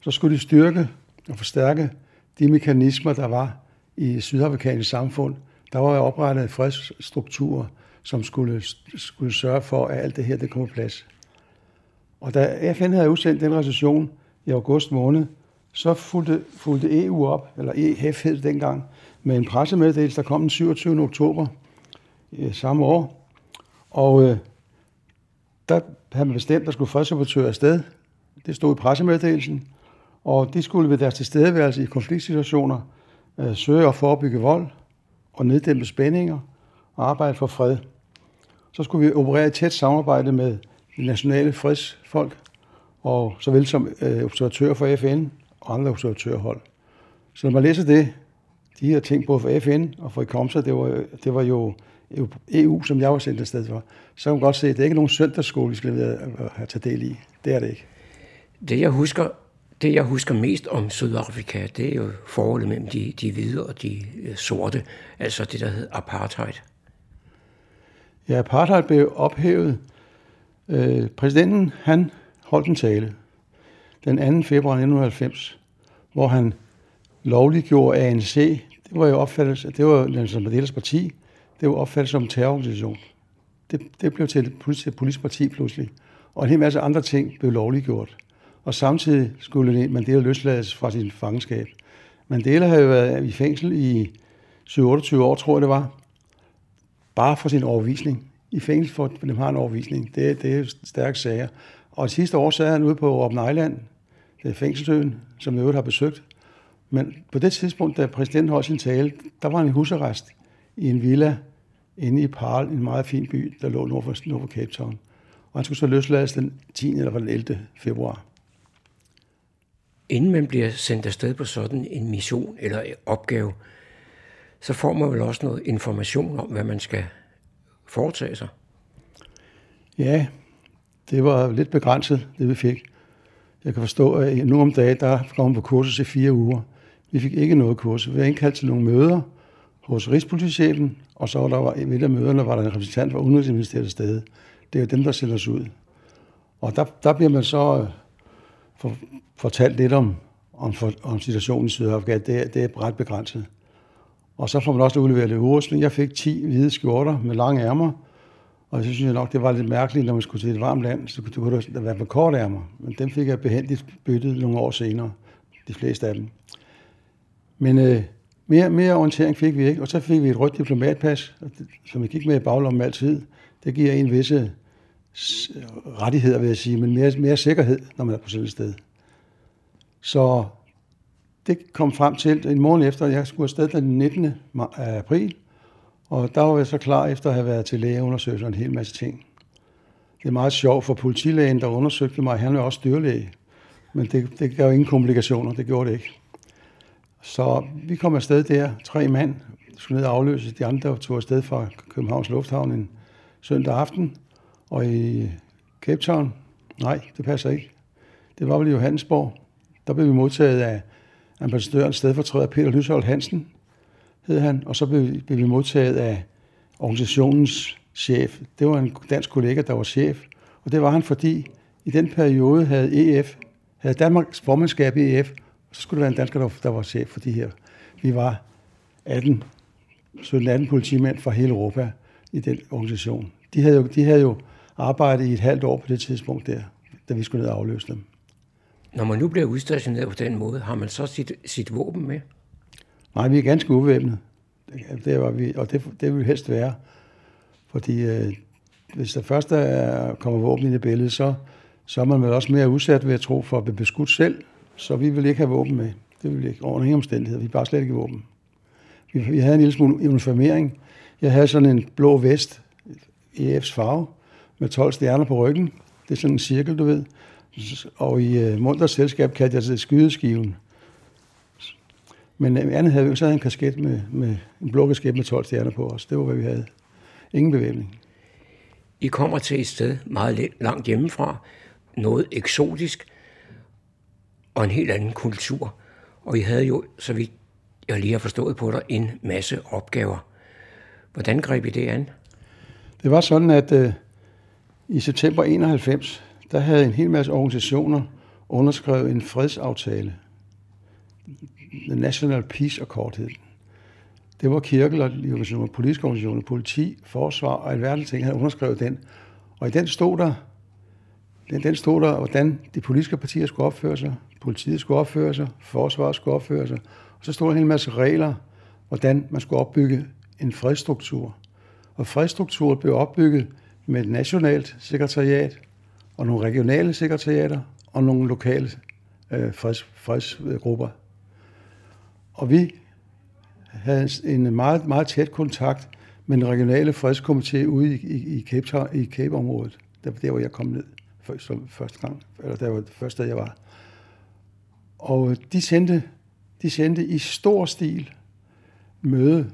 Så skulle de styrke og forstærke de mekanismer, der var i sydafrikansk samfund. Der var oprettet fredsstrukturer, som skulle, skulle sørge for, at alt det her det kom på plads. Og da F N havde udsendt den resolution i august måned, så fulgte, fulgte E U op, eller E F hed det dengang, med en pressemeddelelse, der kom den syvogtyvende oktober øh, samme år. Og øh, der havde man bestemt, at der skulle fredsobservatører afsted. Det stod i pressemeddelelsen. Og de skulle ved deres tilstedeværelse i konfliktsituationer øh, søge at forebygge vold og neddæmpe spændinger og arbejde for fred. Så skulle vi operere i tæt samarbejde med de nationale fredsfolk, og såvel som øh, observatører for F N, og andre observatørhold. Så når man læser det, de her ting både for F N og for ICOMSA, det var, det var jo E U, som jeg var sendt afsted for, så kan man godt se, at det er ikke nogen søndagsskole, vi skal have taget del i. Det er det ikke. Det jeg husker, det, jeg husker mest om Sydafrika, det er jo forholdet mellem de, de hvide og de sorte, altså det, der hed apartheid. Ja, apartheid blev ophævet. Øh, præsidenten, han holdt en tale den anden februar nitten halvfems, hvor han lovliggjorde A N C. Det var jo opfattet, det var Nelson Mandelas parti, det var opfattet som en terrororganisation. Det, det blev til et politisk parti pludselig, og en hel masse andre ting blev lovliggjort. Og samtidig skulle Mandela løslades fra sin fangenskab. Mandela havde jo været i fængsel i syv til otteogtyve år, tror jeg det var, bare for sin overvisning. I fængsel for, at de har en overvisning. Det, det er stærke sager. Og sidste år sad han ude på Robben Island, det er fængselsøen, som jeg øvrigt har besøgt. Men på det tidspunkt, da præsidenten holdt sin tale, der var han i husarrest i en villa inde i Paarl, en meget fin by, der lå nord for, nord for Cape Town. Og han skulle så løslades den tiende eller den ellevte februar. inden man bliver sendt afsted på sådan en mission eller en opgave, så får man vel også noget information om, hvad man skal foretage sig? Ja, det var lidt begrænset, det vi fik. Jeg kan forstå, at nu om dagen, der kom på kursus i fire uger. Vi fik ikke noget kursus. Vi var indkaldt til nogle møder hos Rigspolitichefen, og så var der ved af møderne var der en repræsentant fra Udenrigsministeriet til stede. Det er jo dem, der sælger os ud. Og der, der bliver man så for, fortalt lidt om, om, om situationen i Sydafrika. Det, det er ret begrænset. Og så får man også udleveret lidt urustning. Jeg fik ti hvide skjorter med lange ærmer, og så synes jeg nok, det var lidt mærkeligt, når man skulle til et varmt land, så kunne det være med korte ærmer. Men dem fik jeg behændigt byttet nogle år senere, de fleste af dem. Men øh, mere, mere orientering fik vi ikke, og så fik vi et rødt diplomatpas, som vi gik med i baglommen altid. Det giver en visse rettigheder, vil jeg sige, men mere, mere sikkerhed, når man er på sådan et sted. Så det kom frem til en måned efter, at jeg skulle afsted den nittende april, og der var jeg så klar efter at have været til lægeundersøgelser og en hel masse ting. Det er meget sjovt, for politilægen, der undersøgte mig, han var også dyrlæge, men det, det gav jo ingen komplikationer, det gjorde det ikke. Så vi kom afsted der, tre mand, skulle ned og afløse de andre, der tog afsted fra Københavns Lufthavn en søndag aften, og i Cape Town, nej, det passer ikke. Det var vel i Johannesburg, der blev vi modtaget af ambassadørens stedfortræder Peter Lyshold Hansen, hed han, og så blev, blev vi modtaget af organisationens chef. Det var en dansk kollega, der var chef, og det var han, fordi i den periode havde E F, havde Danmarks formandskab i E F, og så skulle det være en dansker, der, der var chef for de her. Vi var sytten atten politimænd fra hele Europa i den organisation. De havde jo, de havde jo arbejdet i et halvt år på det tidspunkt der, da vi skulle ned og afløse dem. Når man nu bliver udstationeret på den måde, har man så sit, sit våben med? Nej, vi er ganske uvæbnet, det var vi, og det, det vil helst være. Fordi øh, hvis der først er, kommer våben ind i billedet, så, så er man vel også mere udsat ved at tro for at blive beskudt selv. Så vi vil ikke have våben med. Det vil vi ikke. Over ingen omstændigheder. Vi er bare slet ikke våben. Vi, vi havde en lille smule uniformering. Jeg havde sådan en blå vest, E F's farve, med tolv stjerner på ryggen. Det er sådan en cirkel, du ved. Og i øh, Munters selskab kaldte jeg det skydeskiven. Men andet havde vi så havde en kasket med, med en blå kasket med tolv stjerner på os. Det var, hvad vi havde. Ingen bevæbning. I kommer til et sted meget langt hjemmefra. Noget eksotisk og en helt anden kultur. Og I havde jo, så vidt jeg lige har forstået på dig, en masse opgaver. Hvordan greb I det an? Det var sådan, at øh, i september enoghalvfems, der havde en hel masse organisationer underskrevet en fredsaftale. The National Peace Accord hed den. Det var kirkeorganisationer, politiske organisationer, politi, forsvar og alverdens ting, havde underskrevet den. Og i den stod der, den, den stod der, hvordan de politiske partier skulle opføre sig, politiet skulle opføre sig, forsvaret skulle opføre sig. Og så stod der en hel masse regler, hvordan man skulle opbygge en fredsstruktur. Og fredsstrukturen blev opbygget med et nationalt sekretariat og nogle regionale sekretariater og nogle lokale øh, freds, fredsgrupper. Og vi havde en meget, meget tæt kontakt med den regionale fredskomité ude i, i, i, Cape Town, i Cape-området, der, der hvor jeg kom ned første, første gang, eller der var det første, jeg var. Og de sendte, de sendte i stor stil møde.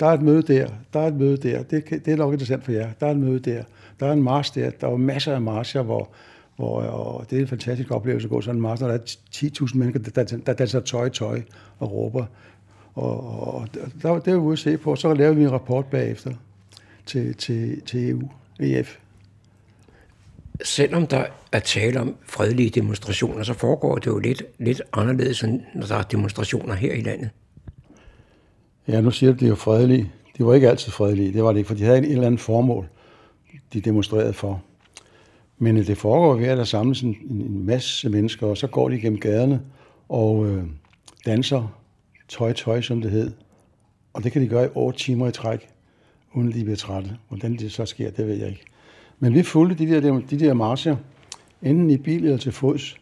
Der er et møde der, der er et møde der, det, det er nok interessant for jer, der er et møde der, der er en march der, der var masser af marcher, hvor, hvor og det er en fantastisk oplevelse at gå sådan en march, når der er ti tusind mennesker, der, der, der danser tøj, tøj og råber, og, og, og der, det var vi ude at se på, og så lavede vi en rapport bagefter til, til, til E U, E F. Selvom der er tale om fredelige demonstrationer, så foregår det jo lidt, lidt anderledes, end når der er demonstrationer her i landet. Ja, nu siger du, de er jo fredelige. De var ikke altid fredelige, det var det ikke, for de havde en eller anden formål, de demonstrerede for. Men det foregår ved, at der samles en, en masse mennesker, og så går de gennem gaderne og øh, danser tøj-tøj, som det hed. Og det kan de gøre i otte timer i træk, uden de bliver trætte. Hvordan det så sker, det ved jeg ikke. Men vi fulgte de der, de der marcher, enten i bil eller til fods,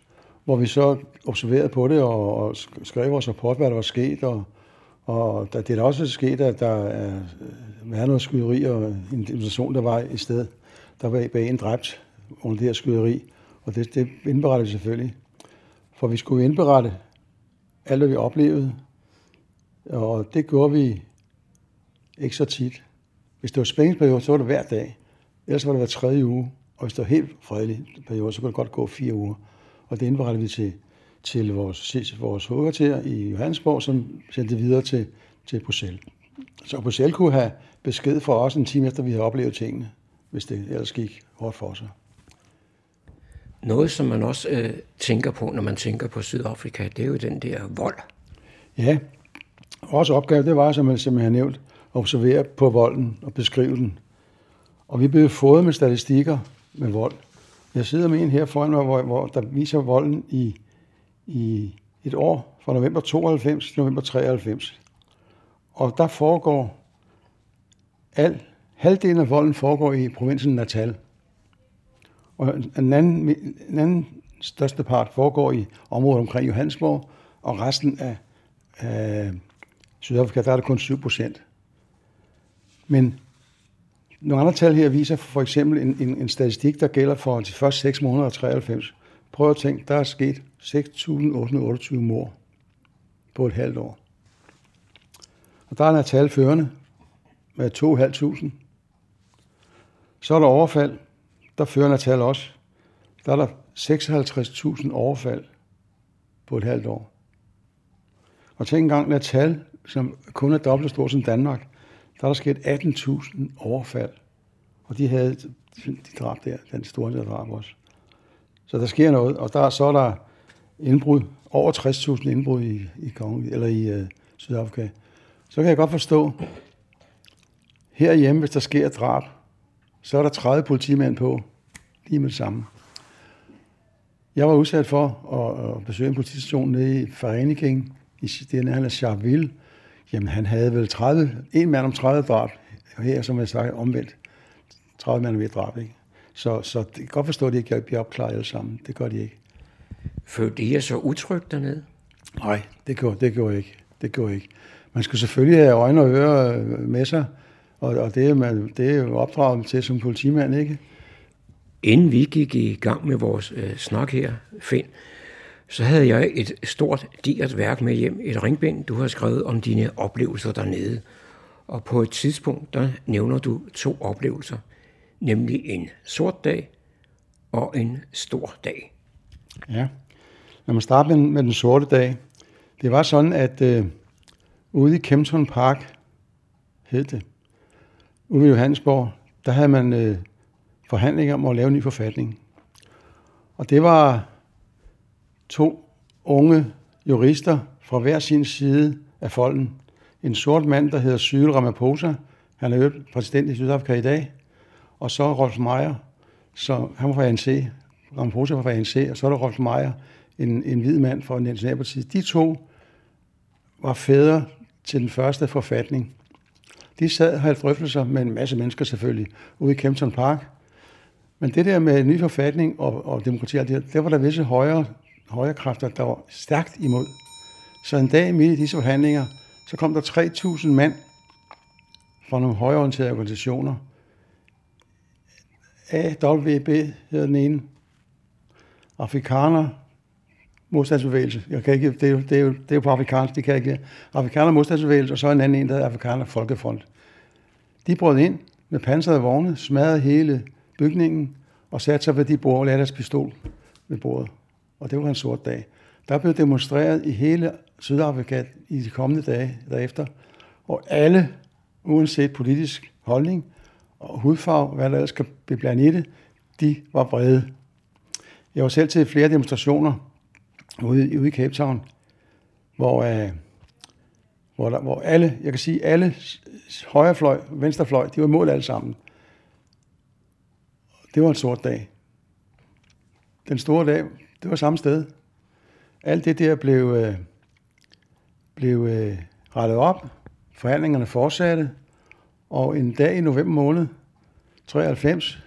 hvor vi så observerede på det og, og skrev vores rapport, hvad der var sket, og Og det er da også sket, at der er noget skyderi og en demonstration, der var i sted. Der var bag en dræbt under det her skyderi, og det, det indberetter vi selvfølgelig. For vi skulle indberette alt, hvad vi oplevede. Og det gjorde vi ikke så tit. Hvis det var spændingsperiode, så var det hver dag. Ellers var det hver tredje uge. Og hvis det var helt fredelig periode, så kunne det godt gå fire uger. Og det indberettede vi til, til vores, vores hovedkvarter i Johannesburg, som sendte det videre til, til Bruxelles. Så Bruxelles kunne have besked fra os en time efter, vi havde oplevet tingene, hvis det ellers gik hårdt for sig. Noget, som man også øh, tænker på, når man tænker på Sydafrika, det er jo den der vold. Ja, vores opgave, det var, som jeg, som jeg har nævnt, at observere på volden og beskrive den. Og vi blev fået med statistikker med vold. Jeg sidder med en her foran mig, hvor, hvor der viser volden i, i et år, fra november tooghalvfems til november treoghalvfems. Og der foregår al, halvdelen af volden foregår i provinsen Natal. Og en anden, en anden største part foregår i området omkring Johannesburg, og resten af, af Sydafrika, der er det kun syv procent. Men nogle andre tal her viser for eksempel en, en, en statistik, der gælder for de første seks måneder og treoghalvfems. Prøv at tænke, der er sket seks tusind otte hundrede og otteogtyve mord på et halvt år. Og der er Natal førende med to tusind fem hundrede. Så er der overfald. Der fører Natal også. Der er der seksoghalvtreds tusind overfald på et halvt år. Og tænk engang, Natal, som kun er dobbelt så stort som Danmark, der er der sket atten tusind overfald. Og de havde de drab der, den store der drab også. Så der sker noget, og der, så er der indbrud, over tres tusind indbrud i, i, Kongen, eller i øh, Sydafrika. Så kan jeg godt forstå, herhjemme, hvis der sker drab, så er der tredive politimænd på, lige med det samme. Jeg var udsat for at besøge en politistation nede i Vereniging, i den her Charville. Jamen, han havde vel tredive, en mand om tredive drab, og her, som jeg sagde, omvendt. tredive mand om et drab, ikke? Så, så det kan godt forstå, at de ikke bliver opklaret alle sammen. Det gør de ikke. Følte I jer så utrygt dernede? Nej, det gjorde, det gjorde jeg ikke. Det gjorde jeg ikke. Man skulle selvfølgelig have øjne og ører med sig, og det er, man, det er jo opdraget til som politimand, ikke? Inden vi gik i gang med vores øh, snak her, Finn, så havde jeg et stort digert værk med hjem, et ringbind, du har skrevet om dine oplevelser dernede. Og på et tidspunkt, der nævner du to oplevelser, nemlig en sort dag og en stor dag. Ja, lad mig starte med, med den sorte dag. Det var sådan, at øh, ude i Kempton Park hed det, ude ved Johannesborg, der havde man øh, forhandlinger om at lave en ny forfatning. Og det var to unge jurister fra hver sin side af folden. En sort mand, der hedder Cyril Ramaphosa, han er jo præsident i Sydafrika i dag, og så Rolf Meyer, så han var fra A N C, Ramaphosa var fra A N C, og så er der Rolf Meyer, en, en hvid mand fra Nationalpartiet. De to var fædre til den første forfatning. De sad og havde drøftelser med en masse mennesker selvfølgelig, ude i Kempton Park. Men det der med ny forfatning og, og demokrati, der var der visse højere, højere kræfter, der var stærkt imod. Så en dag midt i disse forhandlinger, så kom der tre tusind mand fra nogle højreorienterede organisationer. A W B hedder den ene. Afrikaner modstandsbevægelse. Jeg kan ikke, det, er jo, det, er jo, det er jo på afrikansk, det kan jeg ikke. Afrikaner modstandsbevægelse, og så en anden en, der hedder Afrikaner Folkefront. De brød ind med pansrede vogne, smadrede hele bygningen, og satte sig ved de bord og lagde deres pistol ved bordet. Og det var en sort dag. Der blev demonstreret i hele Sydafrika i de kommende dage derefter, og alle, uanset politisk holdning og hudfarve, hvad der ellers kan blive blandet i det, de var brede. Jeg var selv til flere demonstrationer, Ude, ude i Cape Town, hvor, øh, hvor, der, hvor alle, jeg kan sige, alle højrefløj, venstrefløj, de var imod alle sammen. Det var en sort dag. Den store dag, det var samme sted. Alt det der blev, øh, blev øh, rettet op, forhandlingerne fortsatte, og en dag i november måned, treoghalvfems,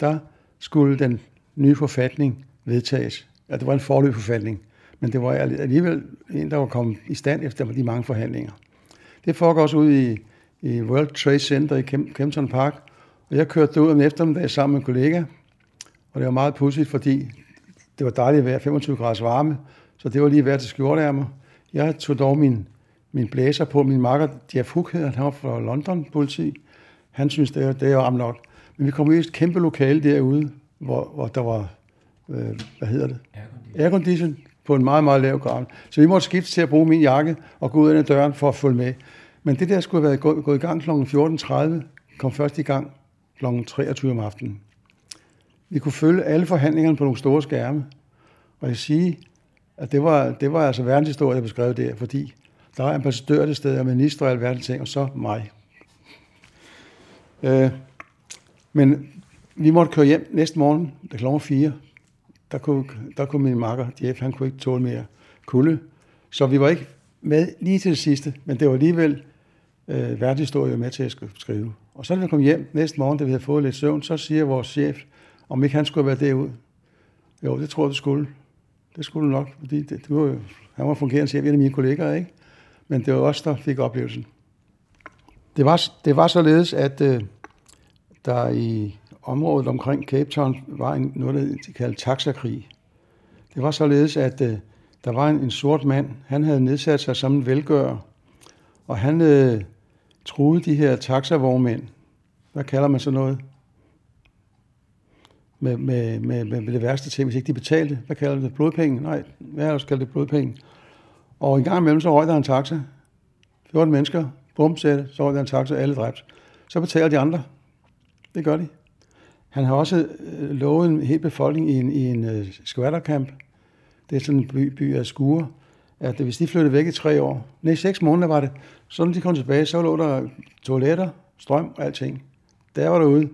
der skulle den nye forfatning vedtages. Ja, det var en forløbig forfatning, men det var alligevel en, der var kommet i stand efter de mange forhandlinger. Det foregår også ude i, i World Trade Center i Kempton Park, og jeg kørte ud om eftermiddag sammen med en kollega, og det var meget pudsigt, fordi det var dejligt vejr, femogtyve grader varme, Så det var lige værd til skjorteærmer. Jeg tog dog min, min blæser på. Min makker, Jeff Huck, han var fra London politi. Han synes, det er, det er ramt nok. Men vi kom i et kæmpe lokale derude, hvor, hvor der var, øh, hvad hedder det? Aircondition på en meget, meget lav grad. Så vi måtte skifte til at bruge min jakke og gå ud af døren for at følge med. Men det der skulle have været gået i gang klokken fjorten tredive, kom først i gang klokken treogtyve om aftenen. Vi kunne følge alle forhandlingerne på nogle store skærme, og jeg siger, at det var, det var altså verdenshistorie, jeg beskrev der, fordi der var ambassadør til stede, og minister og alverdens ting, og så mig. Øh, men vi måtte køre hjem næste morgen, da klokken fire, der kunne, der kunne min makker, Jeff, han kunne ikke tåle mere kulde, så vi var ikke med lige til det sidste, men det var alligevel øh, verdenshistorie med til at skrive. Og så da vi kom hjem næste morgen, da vi havde fået lidt søvn, så siger vores chef, om ikke han skulle være derud. Jo, det tror jeg, det skulle. Det skulle nok, fordi det, det var, han var fungerende chef, en af mine kollegaer, ikke? Men det var også der fik oplevelsen. Det var, det var således, at øh, der i området omkring Cape Town var en, noget, der kaldte taxakrig. Det var således, at øh, der var en, en sort mand, han havde nedsat sig som en velgører, og han øh, truede de her taxavognmænd. Hvad kalder man så noget? Med, med, med, med det værste ting, hvis ikke de betalte. Hvad kalder det? Blodpenge? Nej, hvad ellers kalder det? Blodpenge. Og en gang imellem, så røg der en taxa. fjorten mennesker, bum, sætte, så røg der en taxa, alle dræbt. Så betaler de andre. Det gør de. Han har også lovet en hel befolkning i en, i en uh, skvatterkamp. Det er sådan en by, by af skure, at hvis de flyttede væk i tre år, nej, seks måneder var det, så når de kom tilbage, så lå der toiletter, strøm og alting. Der var derude,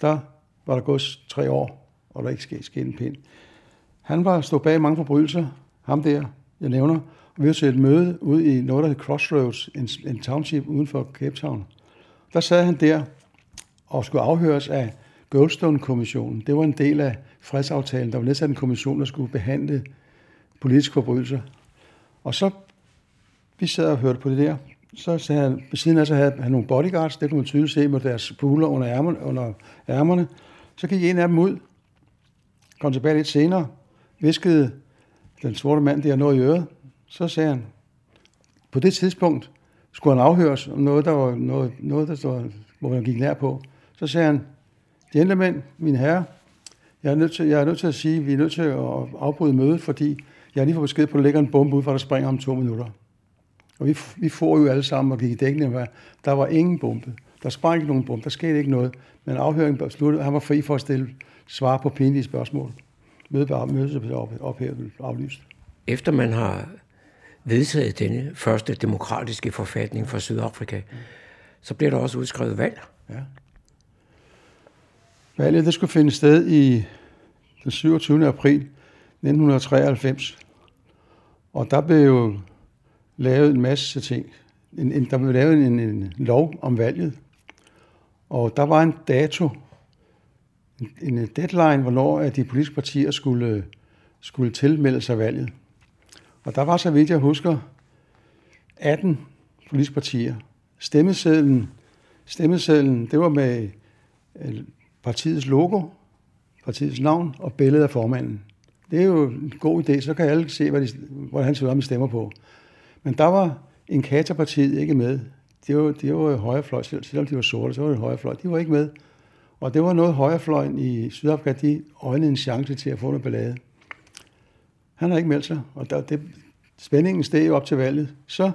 der var der gået tre år, og der ikke skete, skete en pind. Han var stået bag mange forbrydelser, ham der, jeg nævner, og vi var til et møde ude i noget, der hed Crossroads, en, en township uden for Cape Town. Der sad han der og skulle afhøres af Goldstone-kommissionen. Det var en del af fredsaftalen, der var nedsat en kommission, der skulle behandle politiske forbrydelser. Og så, vi sad og hørte på det der, så sagde han, ved siden af så havde han nogle bodyguards, det kunne man tydeligt se med deres spuler under ærmerne, under ærmerne. Så gik en af dem ud, kom tilbage lidt senere, viskede den sorte mand der noget i øret. Så sagde han, på det tidspunkt skulle han afhøres om noget, der var noget, noget der stod, hvor man gik nær på. Så sagde han, gentlemen, mine herrer, jeg er nødt til, jeg er nødt til at sige, at vi er nødt til at afbryde mødet, fordi jeg lige får besked på, at der ligger en bombe ud, for der springer om to minutter. Og vi, vi får jo alle sammen og gik i dækning, at der var ingen bombe. Der sprang ikke nogen bombe, der skete ikke noget. Men afhøringen blev sluttet, han var fri for at stille svar på pinlige spørgsmål. Mødet blev ophævet aflyst. Efter man har vedtaget denne første demokratiske forfatning for Sydafrika, så bliver der også udskrevet valg. Ja. Valget det skulle finde sted i den syvogtyvende april nitten treoghalvfems. Og der blev jo lavet en masse ting. En, en, der blev lavet en, en lov om valget, og der var en dato, en, en deadline, hvornår at de politiske partier skulle, skulle tilmelde sig valget. Og der var, så vidt jeg husker, atten politiske partier. Stemmesedlen, stemmesedlen det var med partiets logo, partiets navn og billedet af formanden. Det er jo en god idé, så kan alle se, hvad de, hvordan de stemmer på. Men der var Inkatha-partiet ikke med. Det var, de var højrefløj, selvom de var sorte, så var det højrefløj. De var ikke med. Og det var noget højrefløjen i Sydafrika, de øjnede en chance til at få noget ballade. Han har ikke meldt sig, og der, det, spændingen steg op til valget. Så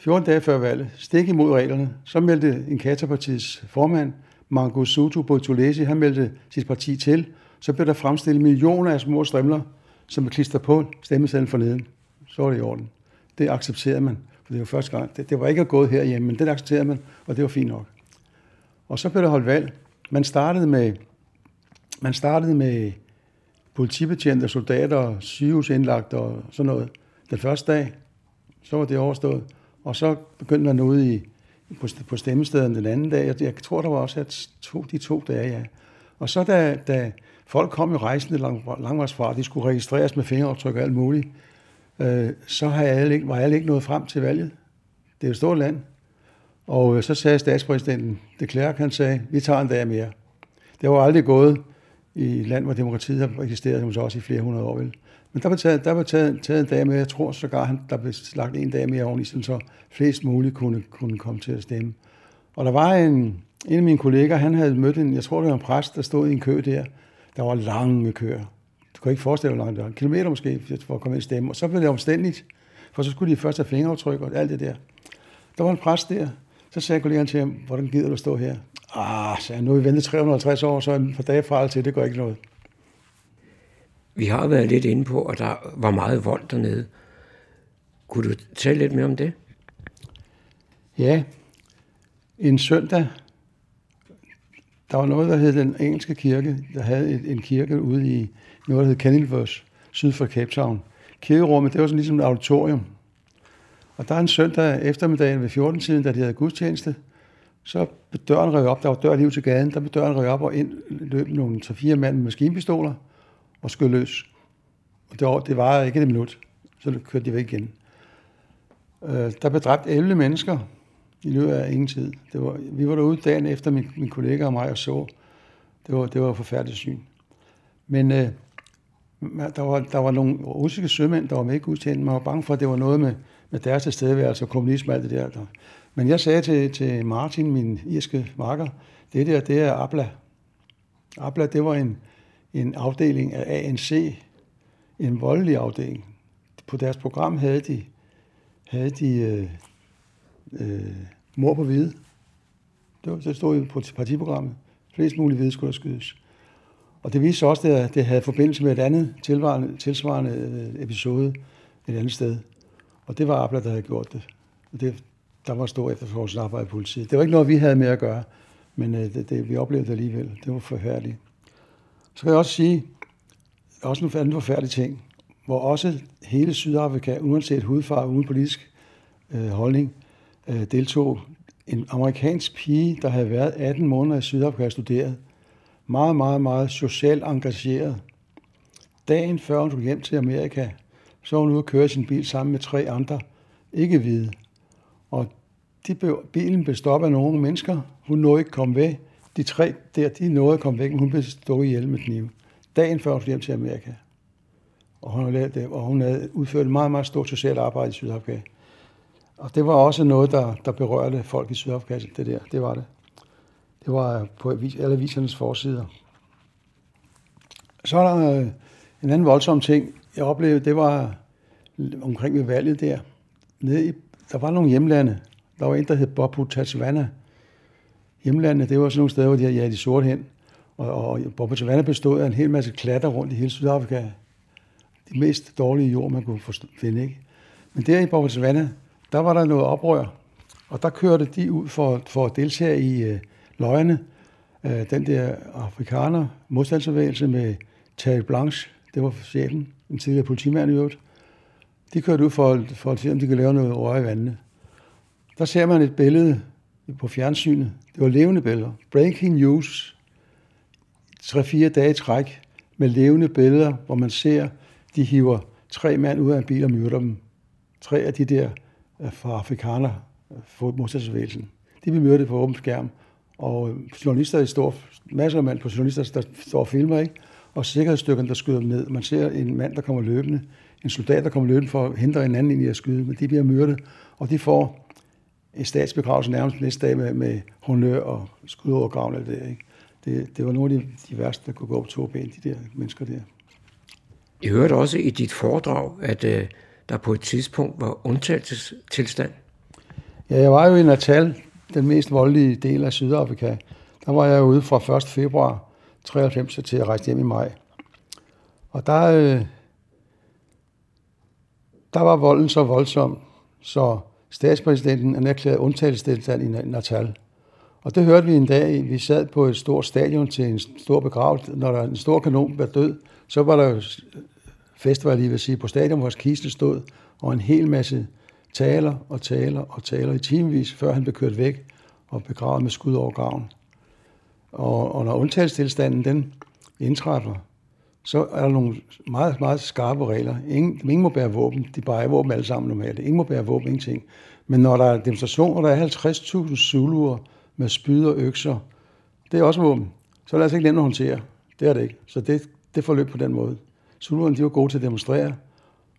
fjorten dage før valget, stik imod reglerne, så meldte Inkatha-partiets formand, Mangosuthu Buthelezi, han meldte sit parti til. Så blev der fremstillet millioner af små strimler, som blev klistret på stemmesedlen forneden. Så var det i orden. Det accepterede man, for det var første gang. Det, det var ikke gået herhjemme, men det accepterede man, og det var fint nok. Og så blev der holdt valg. Man startede med, man startede med politibetjente, soldater, sygehusindlagte og sådan noget. Den første dag, så var det overstået. Og så begyndte man ude i, på, på stemmestederne den anden dag. Jeg, jeg tror, der var også at to, de to dage, ja. Og så da, da folk kom jo rejsende lang, langvejs fra, de skulle registreres med fingeraftryk og alt muligt, så har jeg alle ikke, var jeg alle ikke nået frem til valget. Det er jo et stort land. Og så sagde statspræsidenten, de Klerk, han sagde, vi tager en dag mere. Det var aldrig gået i et land, hvor demokratiet har eksisteret, som så også i flere hundrede år. Vel? Men der var taget, der var taget, taget en dag med, jeg tror sågar, han, der blev lagt en dag mere oveni, så flest muligt kunne, kunne komme til at stemme. Og der var en, en af mine kolleger, han havde mødt en, jeg tror det var en præst, der stod i en kø der. Der var lange køer. Du kan ikke forestille dig, hvor langt det var. En kilometer måske, for at komme ind og stemme. Og så blev det omstændigt, for så skulle de først have fingeraftryk og alt det der. Der var en præst der. Så sagde kollegaen til ham, hvordan gider du stå her? Ah, sagde han, nu har vi ventet tre hundrede og halvtreds år, så en par dage fra til, det gør ikke noget. Vi har været lidt inde på, at der var meget vold dernede. Kunne du tale lidt mere om det? Ja. En søndag, der var noget, der hed den engelske kirke. Der havde en kirke ude i noget, der hed Kenilworth, syd for Cape Town. Kirkerummet, det var sådan ligesom et auditorium. Og der en søndag eftermiddag ved fjorten-tiden, da de havde gudstjeneste, så blev døren revet op. Der var dør lige ud til gaden. Der blev døren revet op, og ind løb nogle tre-fire mand med maskinpistoler og skød løs. Og det var, det var ikke et minut, så kørte de væk igen. Øh, der blev dræbt elleve mennesker i løbet af ingen tid. Det var, vi var derude dagen efter, min, min kollega og mig, og så. Det var, det var et forfærdeligt syn. Men øh, der, var, der var nogle russiske sømænd, der var med i gudstjenesten. Man var bange for, at det var noget med, med deres tilstedeværelse og kommunisme og alt det der. Men jeg sagde til, til Martin, min irske makker, det der, det er A P L A. A P L A, det var en en afdeling af A N C, en voldelig afdeling. På deres program havde de, havde de øh, øh, mor på hvide. Det, var, det stod jo på partiprogrammet. Flest mulige hvide skulle der skydes. Og det viste også, at det havde forbindelse med et andet tilsvarende, tilsvarende episode et andet sted. Og det var A P L A, der havde gjort det. Og det der var stor efterforskningsarbejde i politiet. Det var ikke noget, vi havde med at gøre, men øh, det, det, vi oplevede det alligevel. Det var forfærdeligt. Så kan jeg også sige, der er også nogle forfærdelige ting, hvor også hele Sydafrika, uanset hudfarve, uden politisk øh, holdning, øh, deltog. En amerikansk pige, der havde været atten måneder i Sydafrika og studeret, meget, meget, meget socialt engageret. Dagen før hun tog hjem til Amerika, så var hun ude at køre sin bil sammen med tre andre, ikke hvide. Og de blev, bilen blev stoppet af nogle mennesker, hun nåede ikke komme væk. De tre der, de nåede at komme væk, men hun blev stukket ihjel med kniven. Dagen før hun skulle hjem til Amerika. Og hun havde lavet det, og hun havde udført et meget, meget stort socialt arbejde i Sydafrika. Og det var også noget, der, der berørte folk i Sydafrika, det der. Det var det. Det var på alle avisernes forsider. Så er der en anden voldsom ting, jeg oplevede, det var omkring ved valget der. Nede i, der var nogle hjemlande. Der var en, der hed Bophuthatswana. Hjemlandene, det var sådan nogle steder, hvor de havde jaget de sorte hen. Og, og Bophuthatswana bestod af en hel masse klatter rundt i hele Sydafrika. De mest dårlige jord, man kunne finde, ikke? Men der i Bophuthatswana, der var der noget oprør. Og der kørte de ud for, for at deltage i øh, løjerne. Øh, den der afrikaner, modstandsbevægelse med Terry Blanche, det var chefen, en tidligere politimand i øvrigt. De kørte ud for, for at se, om de kunne lave noget rør i vandene. Der ser man et billede på fjernsynet. Det var levende billeder. Breaking news. tre-fire dage i træk med levende billeder, hvor man ser, de hiver tre mand ud af en bil og myrder dem. Tre af de der fra afrikanere fra modstandsbevægelsen. De blev myrdet på åben skærm. Og journalister i stor, masser af mand på journalister, der står og filmer, ikke? Og sikkerhedsstyrkerne, der skyder dem ned. Man ser en mand, der kommer løbende. En soldat, der kommer løbende for at hindre en anden ind i at skyde. Men de bliver myrdet, og de får en statsbegravelse nærmest næste dag med, med honør og skud over graven og det der, ikke? Det, det var nogle af de, de værste, der kunne gå op to ben, de der mennesker der. Jeg hørte også i dit foredrag, at øh, der på et tidspunkt var undtagelsestilstand. Ja, jeg var jo i Natal, den mest voldelige del af Sydafrika. Der var jeg ude fra første februar treoghalvfems til at rejse hjem i maj. Og der, øh, der var volden så voldsom, så statspræsidenten erklærede undtagelsestilstand i Natal. Og det hørte vi en dag. Vi sad på et stort stadion til en stor begravelse. Når der en stor kanon var død, så var der jo festival, lige vil sige, på stadion, hvor kisten stod, og en hel masse taler og taler og taler i timevis, før han blev kørt væk og begravet med skud over graven. Og, og når undtagelsestilstanden den indtræffer, så er der nogle meget, meget skarpe regler. Ingen, ingen må bære våben. De bærer våben alle sammen normalt. Ingen må bære våben, ingenting. Men når der er demonstrationer, der er halvtreds tusind zuluer med spyd og økser, det er også våben. Så lad os ikke nemt at håndtere. Det er det ikke. Så det, det forløb på den måde. Zuluerne, de var gode til at demonstrere,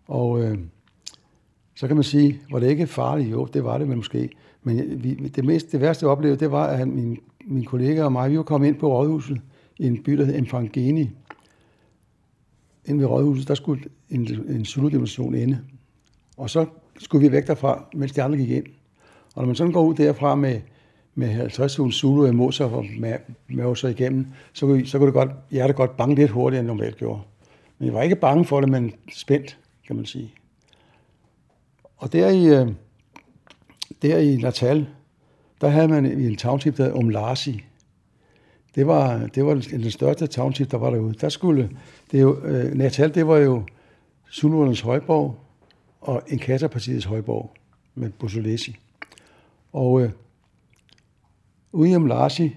og øh, så kan man sige, var det ikke farligt? Jo, det var det, men måske. Men vi, det, mest, det værste, jeg oplevede, det var, at min, min kollega og mig, vi var kommet ind på rådhuset i en by, der hed Mfangeni. Inde ved rådhuset, der skulle en, en Zulu-demonstration ende. Og så skulle vi væk derfra, mens de andre gik ind. Og når man sådan går ud derfra med, med halvtreds tusind Zulu imod sig og mave sig igennem, så kunne, så kunne det godt, hjertet godt bange lidt hurtigere, end normalt gjorde. Men jeg var ikke bange for det, men spændt, kan man sige. Og der i, der i Natal, der havde man en township, der hed Umlasi. Det var, det var den største township, der var derude. Der skulle, det jo, Natal, det var jo Zuluernes højborg og Inkatha-partiets højborg med Buthelezi. Og øh, ude i Umlasi,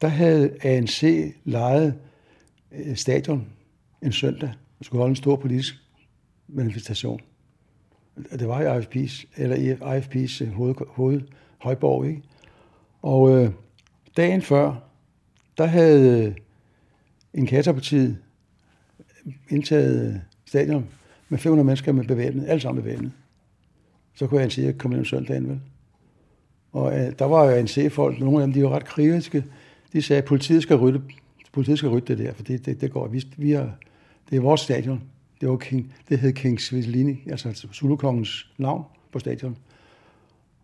der havde A N C lejet øh, stadion en søndag. Man skulle holde en stor politisk manifestation. Det var i I F P's, eller I F P's hoved, hoved, højborg, ikke? Og øh, dagen før, der havde Inkatha-partiet indtaget stadion med fem hundrede mennesker med bevæbnet, alle sammen bevæbnet. Så kunne A N C ikke komme ind om søndagen, vel? Og øh, der var jo A N C-folk, nogle af dem, de var ret kritiske. De sagde, at politiet skal rydde, politiet skal rydde det der, for det, det, det går. Vi, vi har, det er vores stadion. Det, var King, det hed King Swislini, altså Zulu-kongens navn på stadion.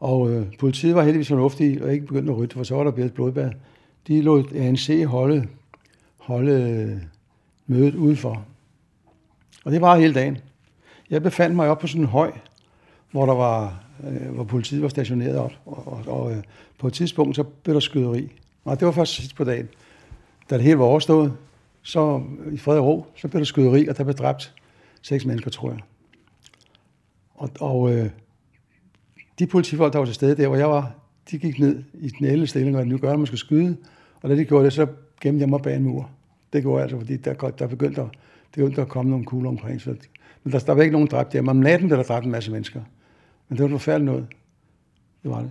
Og øh, politiet var heldigvis fornuftige og ikke begyndt at rydde, for så var der blevet blodbad. De lod A N C holde, holde mødet udenfor. Og det var hele dagen. Jeg befandt mig op på sådan en høj, hvor, der var, øh, hvor politiet var stationeret op. Og, og, og øh, på et tidspunkt, så blev der skyderi. Og det var først sidst på dagen. Da det hele var overstået, så i fred og ro, så blev der skyderi, og der blev dræbt seks mennesker, tror jeg. Og, og øh, de politifolk, der var til stede der, hvor jeg var, de gik ned i den ældre stilling, og nu gør, at man skal skyde. Og da de gjorde det, så gemte jeg mig bag en mur. Det gjorde jeg altså, fordi der, der begyndte at, det begyndte at komme nogle kugler omkring. Så, men der, der var ikke nogen dræbt der. Men om natten blev der dræbt en masse mennesker. Men det var forfærdeligt noget. Det var det.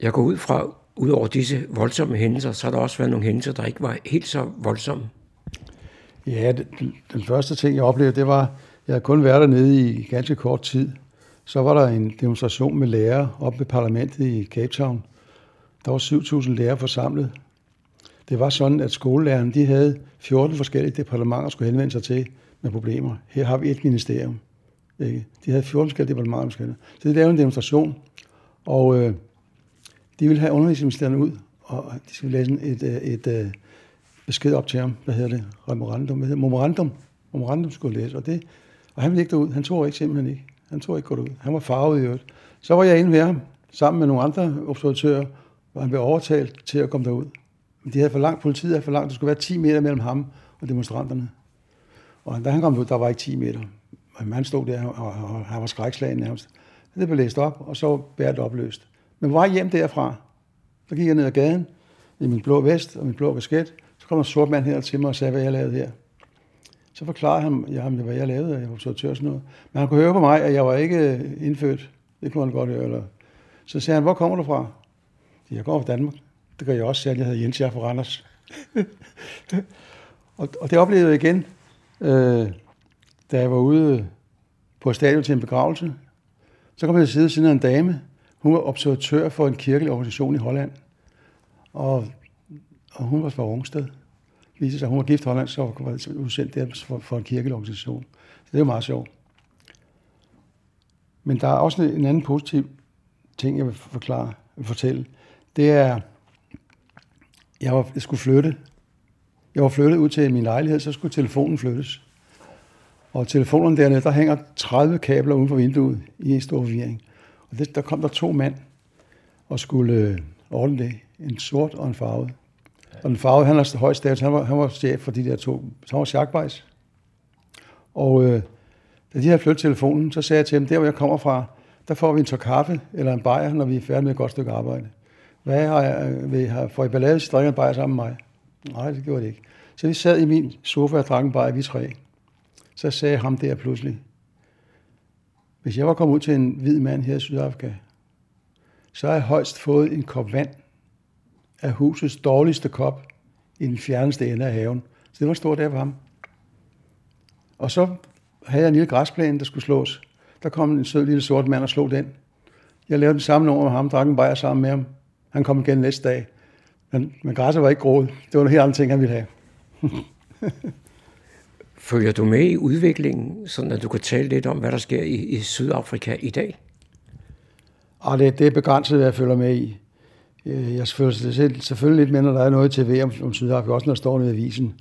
Jeg går ud fra, ud over disse voldsomme hændelser, så har der også været nogle hændelser, der ikke var helt så voldsomme. Ja, det, den første ting, jeg oplevede, det var, at jeg havde kun været dernede i ganske kort tid. Så var der en demonstration med lærere oppe ved parlamentet i Cape Town. Der var syv tusind lærere forsamlet. Det var sådan, at skolelærerne de havde fjorten forskellige departementer, skulle henvende sig til med problemer. Her har vi et ministerium. Ikke? De havde fjorten forskellige departementer. Så de lavede en demonstration, og øh, de ville have undervisningsministerierne ud, og de skulle læse et, et, et besked op til ham. Hvad hedder det? Memorandum. Hvad hedder det? Memorandum. Memorandum skulle læse, og, det, og han ville ikke derud. Han tog ikke simpelthen ikke. Han tog ikke godt ud. Han var farvet i øvrigt. Så var jeg inde ved ham, sammen med nogle andre observatører, hvor han blev overtalt til at komme derud. Men de havde for langt, politiet havde for langt. Der skulle være ti meter mellem ham og demonstranterne. Og da han kom ud, der var ikke ti meter. Og han stod der, og han var skrækslagen nærmest. Det blev læst op, og så blev det opløst. Men hvor var jeg hjem derfra? Så gik jeg ned ad gaden i min blå vest og min blå kasket. Så kom en sort mand her til mig og sagde, hvad jeg lavede her. Så forklarede han, ja, hvad jeg lavede, og jeg var observatør og sådan noget. Men han kunne høre på mig, at jeg var ikke indfødt. Det kunne han godt høre. Eller... Så sagde han, hvor kommer du fra? Jeg kommer fra Danmark. Det gør jeg også, selv. Jeg hedder Jens, jeg er fra Randers. og, og det oplevede jeg igen, øh, da jeg var ude på stadion til en begravelse. Så kom jeg til side siden af en dame. Hun var observatør for en kirkelig organisation i Holland. Og, og hun var fra Rungsted. Viste sig, hun var gift Holland, så var det udsendt der for, for en kirkeorganisation. Så det er jo meget sjovt. Men der er også en anden positiv ting, jeg vil forklare, fortælle. Det er, jeg, var, jeg skulle flytte. Jeg var flyttet ud til min lejlighed, så skulle telefonen flyttes. Og telefonen dernede, der hænger tredive kabler uden for vinduet i en stor forvirring. Og det, der kom der to mænd og skulle ordne det. En sort og en farvet. Og den farve, han har høj status, han var, han var chef for de der to, han var sjakbejs. Og øh, da de havde flyttet telefonen, så sagde jeg til dem, der hvor jeg kommer fra, der får vi en tår kaffe eller en bajer, når vi er færdige med et godt stykke arbejde. Hvad har jeg, vil have, får I ballade, hvis I drikker en bajer sammen med mig? Nej, det gjorde det ikke. Så vi sad i min sofa og drak en bajer, vi tre. Så sagde ham der pludselig, hvis jeg var kommet ud til en hvid mand her i Sydafrika, så har jeg højst fået en kop vand af husets dårligste kop i den fjerneste ende af haven. Så det var en stor dag for ham. Og så havde jeg en lille græsplæne, der skulle slås. Der kom en sød lille sort mand og slog den. Jeg lavede den samme nummer med ham, drak en bajer sammen med ham. Han kom igen næste dag. Men, men græsset var ikke groet. Det var nogle helt andre ting, han ville have. Følger du med i udviklingen, sådan at du kan tale lidt om, hvad der sker i, i Sydafrika i dag? Og det, det er begrænset, hvad jeg følger med i. Jeg selvfølgelig, selvfølgelig lidt mere, når der er noget i T V om, om Sydafrika, også når der står nede i avisen.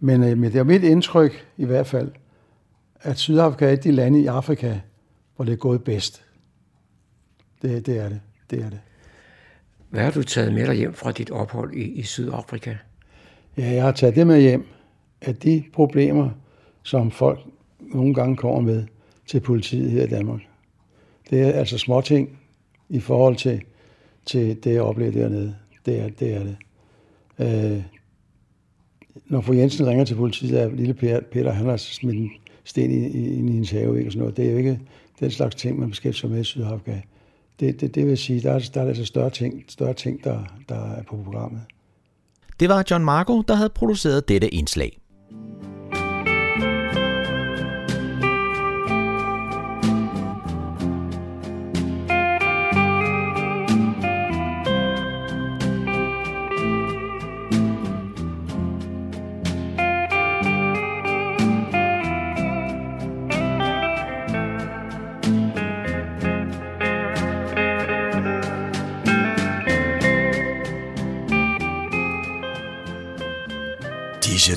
Men, men det er mit indtryk i hvert fald, at Sydafrika er et af de lande i Afrika, hvor det er gået bedst. Det, det er det. Det er det. Hvad har du taget med dig hjem fra dit ophold i, i Sydafrika? Ja, jeg har taget det med hjem, at de problemer, som folk nogle gange kommer med til politiet her i Danmark, det er altså småting i forhold til, til det, jeg oplever dernede. Det er det. Er det. Øh, når fru Jensen ringer til politiet, er lille Peter, han har smidt en sten ind i hendes have, ikke, og sådan noget. Det er jo ikke den slags ting, man beskæftiger sig med i Sydafrika. Det, det, det vil sige, der er, der er altså større ting, større ting der, der er på programmet. Det var John Marco, der havde produceret dette indslag. Disse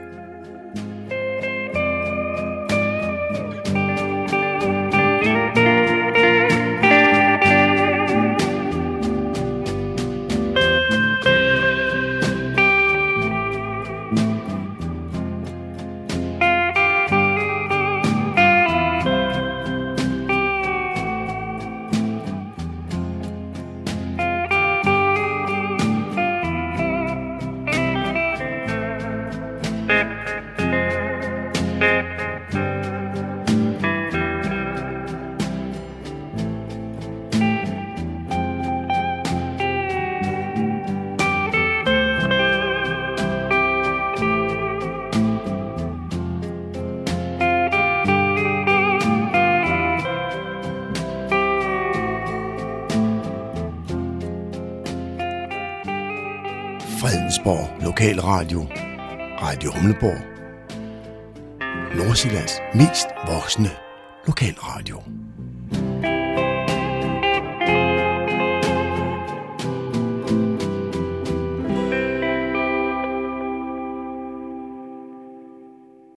Fredsborg Lokalradio, Radio Humleborg, Nordsjællands mest voksne lokalradio.